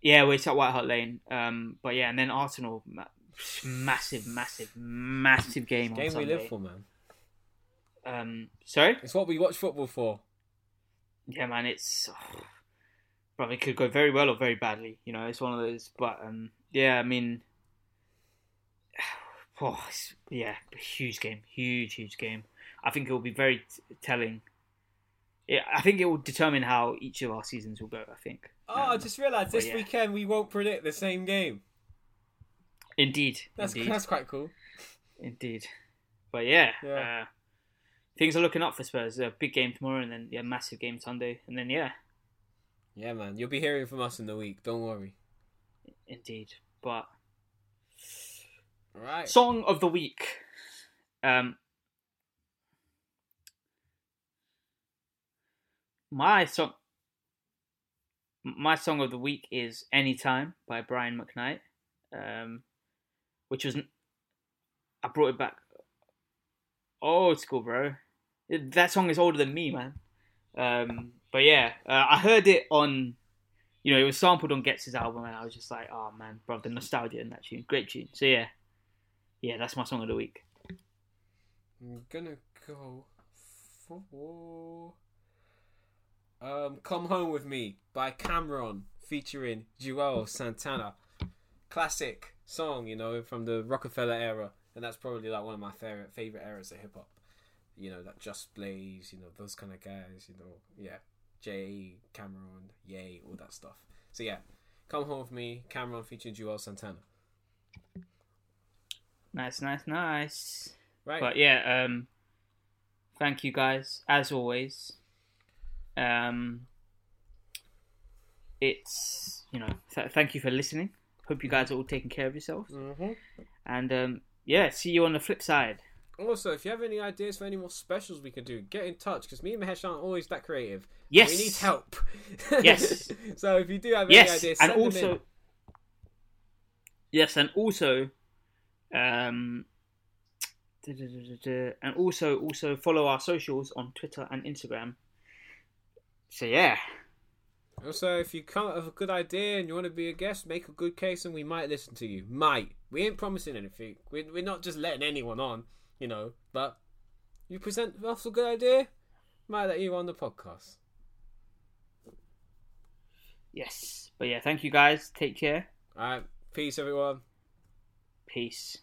yeah, well, it's at White Hart Lane. Um, but yeah, and then Arsenal, massive, massive, massive game. It's on game Sunday. We live for, man. Um, sorry, it's what we watch football for. Yeah, man, it's oh, probably could go very well or very badly. You know, it's one of those. But um, yeah, I mean. Oh, it's, yeah, huge game, huge, huge game. I think it will be very t- telling. It, I think it will determine how each of our seasons will go, I think. Oh, um, I just realised this yeah. weekend we won't predict the same game. Indeed. That's Indeed. that's quite cool. Indeed. But yeah, yeah. Uh, things are looking up for Spurs. A big game tomorrow and then a yeah, massive game Sunday. And then, yeah. Yeah, man. You'll be hearing from us in the week. Don't worry. Indeed. But... Right. Song of the week. Um, my song. My song of the week is "Anytime" by Brian McKnight, um, which was I brought it back. Old school, bro. It, that song is older than me, man. Um, but yeah, uh, I heard it on. You know, it was sampled on Ghetts' album, and I was just like, "Oh man, bro, the nostalgia in that tune, great tune." So yeah. Yeah, that's my song of the week. I'm gonna go for um, "Come Home With Me" by Cameron featuring Joel Santana. Classic song, you know, from the Rockefeller era, and that's probably like one of my favorite favorite eras of hip hop. You know, that Just Blaze, you know, those kind of guys, you know, yeah, Jay, Cameron, Yay, all that stuff. So yeah, "Come Home With Me," Cameron featuring Joel Santana. Nice, nice, nice. Right. But yeah, um, thank you guys, as always. Um, it's, you know, th- thank you for listening. Hope you guys are all taking care of yourselves. Mm-hmm. And um, yeah, see you on the flip side. Also, if you have any ideas for any more specials we could do, get in touch, because me and Mahesh aren't always that creative. Yes. We need help. Yes. So if you do have yes. any ideas, send and also, them in. Yes, and also... Um, da, da, da, da, da. And also, also follow our socials on Twitter and Instagram. So yeah. Also, if you come up with a good idea and you want to be a guest, make a good case, and we might listen to you. Might. We ain't promising anything. We're we're not just letting anyone on, you know. But you present us a good idea, might let you on the podcast. Yes. But yeah, thank you guys. Take care. All right. Peace, everyone. Peace.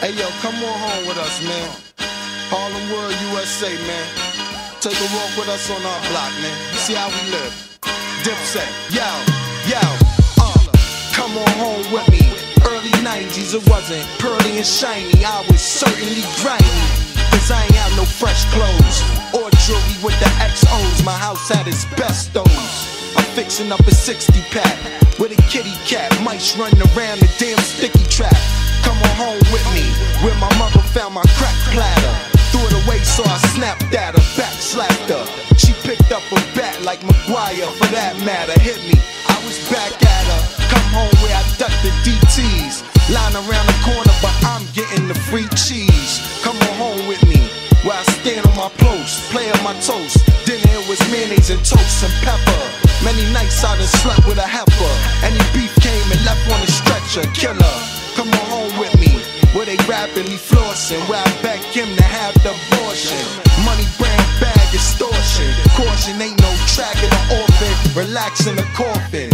Hey yo, come on home with us, man. Harlem World, U S A, man. Take a walk with us on our block, man. See how we live. Dipset, yo, yo, uh, come on home with me. Early nineties, it wasn't pearly and shiny. I was certainly grimy, cause I ain't have no fresh clothes. or jewelry with the X O's. My house had its best those. I'm fixing up a sixty pack with a kitty cat, mice running around the damn sticky trap. Come on home with me, where my mother found my crack platter. Threw it away, so I snapped at her, back slapped her. She picked up a bat like Maguire, for that matter, hit me. I was back at her. Come home where I ducked the D Ts. Line around the corner, but I'm getting the free cheese. Come on home with me, where I stand on my post, play on my toast. Dinner it was mayonnaise and toast and pepper. Many nights I done slept with a heifer. Any beef came and left on the stretcher, killer. Come on home with me, where they rapidly flossing, where I beg him to have the abortion. Money brand bag extortion, caution ain't no track in the orphan. Relax in the coffin,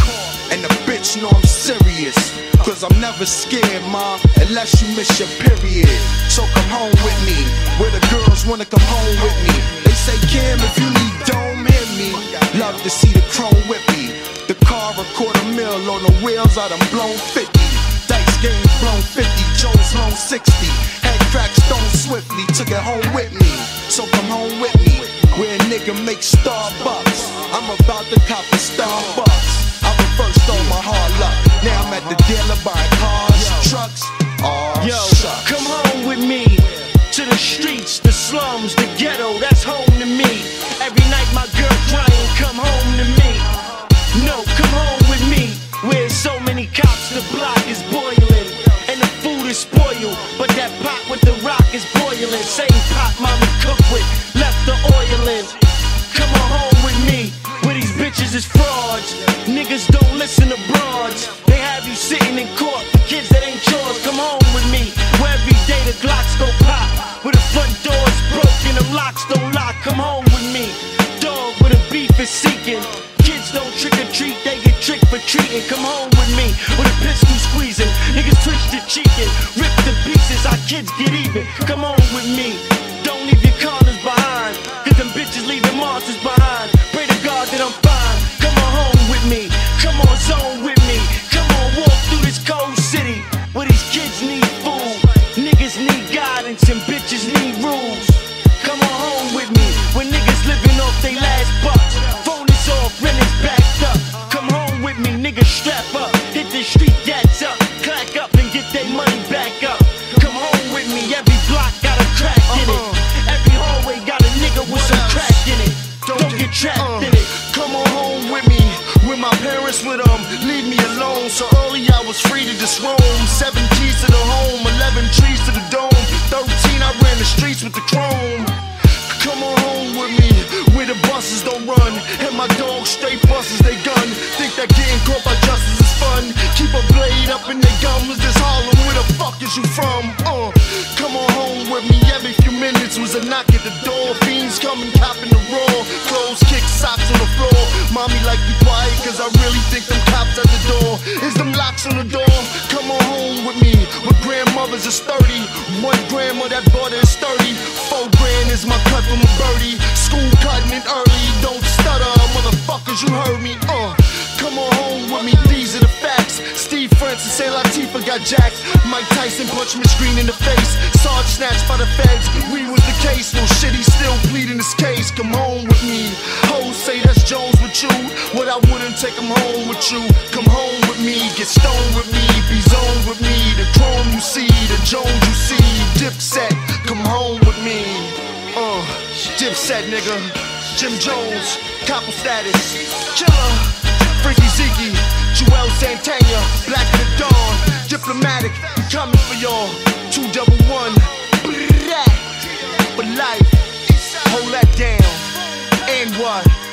and the bitch know I'm serious, cause I'm never scared, ma, unless you miss your period. So come home with me, where the girls wanna come home with me. They say, Kim, if you need dome, hit me. Love to see the chrome whippy, the car a quarter mil on the wheels, I done blown fifty. Dice game blown fifty, Jones loan sixty. Head crack stone swiftly, took it home with me. So come home with me, where a nigga makes Starbucks. I'm about to cop a Starbucks. I reversed on my hard luck. Now I'm at the dealer buying cars, trucks, all oh, Yo, shucks. Come home with me, to the streets, the slums, the ghetto, that's home to me. Every night my girl crying, come home to me. No, come home with me, where so many cops, the block is boiling, and the food is spoiled, but that pot with the rock is boiling. Same pot mama cooked with, left the oil in. Come on home with me, where these bitches is frauds, niggas don't listen to broads, they have you sitting in court for kids that ain't yours. Come home with me, where every day the Glocks go pop, where the front door is broken, the locks don't lock. Come home with me, dog where the beef is seeking, kids don't trick or treat, they get tricked for treating. Come home with me, with a pistol squeezing, niggas twitch the cheeking, rip the pieces, our kids get even. Come home with me, don't leave your corners behind, cause them bitches leaving monsters behind. Pray to God that I'm fine. Come on home with me, come on zone with me, come on walk through this cold city, where these kids need food, niggas need guidance and bitches need rules. Come on home with me, where niggas living off they last bucks, phone is off, rent is backed up. Come home with me, niggas strap up, hit the street gats up, clack up and get their money back up. Come home with me, every block got a crack in it, every hallway got a nigga with some crack in it. Don't get trapped in it. Come on home with me, when my parents with them, leave me alone. So early I was free to just roam. Seven keys to the home, eleven trees to the dome, thirteen I ran the streets with the chrome. Come on home with me, where the buses don't run, and my dog straight buses they gun. Think that getting caught by justice is fun. Keep a blade up in their gums, this Harlem, where the fuck is you from? Uh, come on home with me, every few minutes was a knock at the door. Fiends coming, copping the roar, clothes kick socks on the floor. Mommy like be quiet, cause I really think them cops at the door. Is them locks on the door? Come on home with me, where grandmothers is thirty, one grandma that bought it is thirty, four grand is my cut from a birdie, school cutting it early, don't stutter, motherfuckers you heard me, uh, come on home with me, these are the facts, Steve Francis and Latifah got jacked, Mike Tyson punched Miss Green in the face, Sarge snatched by the feds, we was the case, no shit, he's still pleading his case. Come home with me, hoes say that's Jones with you, what I wouldn't take him home with you. Come home with me, get stoned with me, be zoned with me, the chrome you see, the Jones you see, Dipset, come home with me. Uh, Dipset nigga, Jim Jones, Copple Status, Killer, Freaky Ziggy, Joel Santana, Black in the Dawn, Diplomatic, I'm coming for y'all, two double one, but life, hold that down, and what?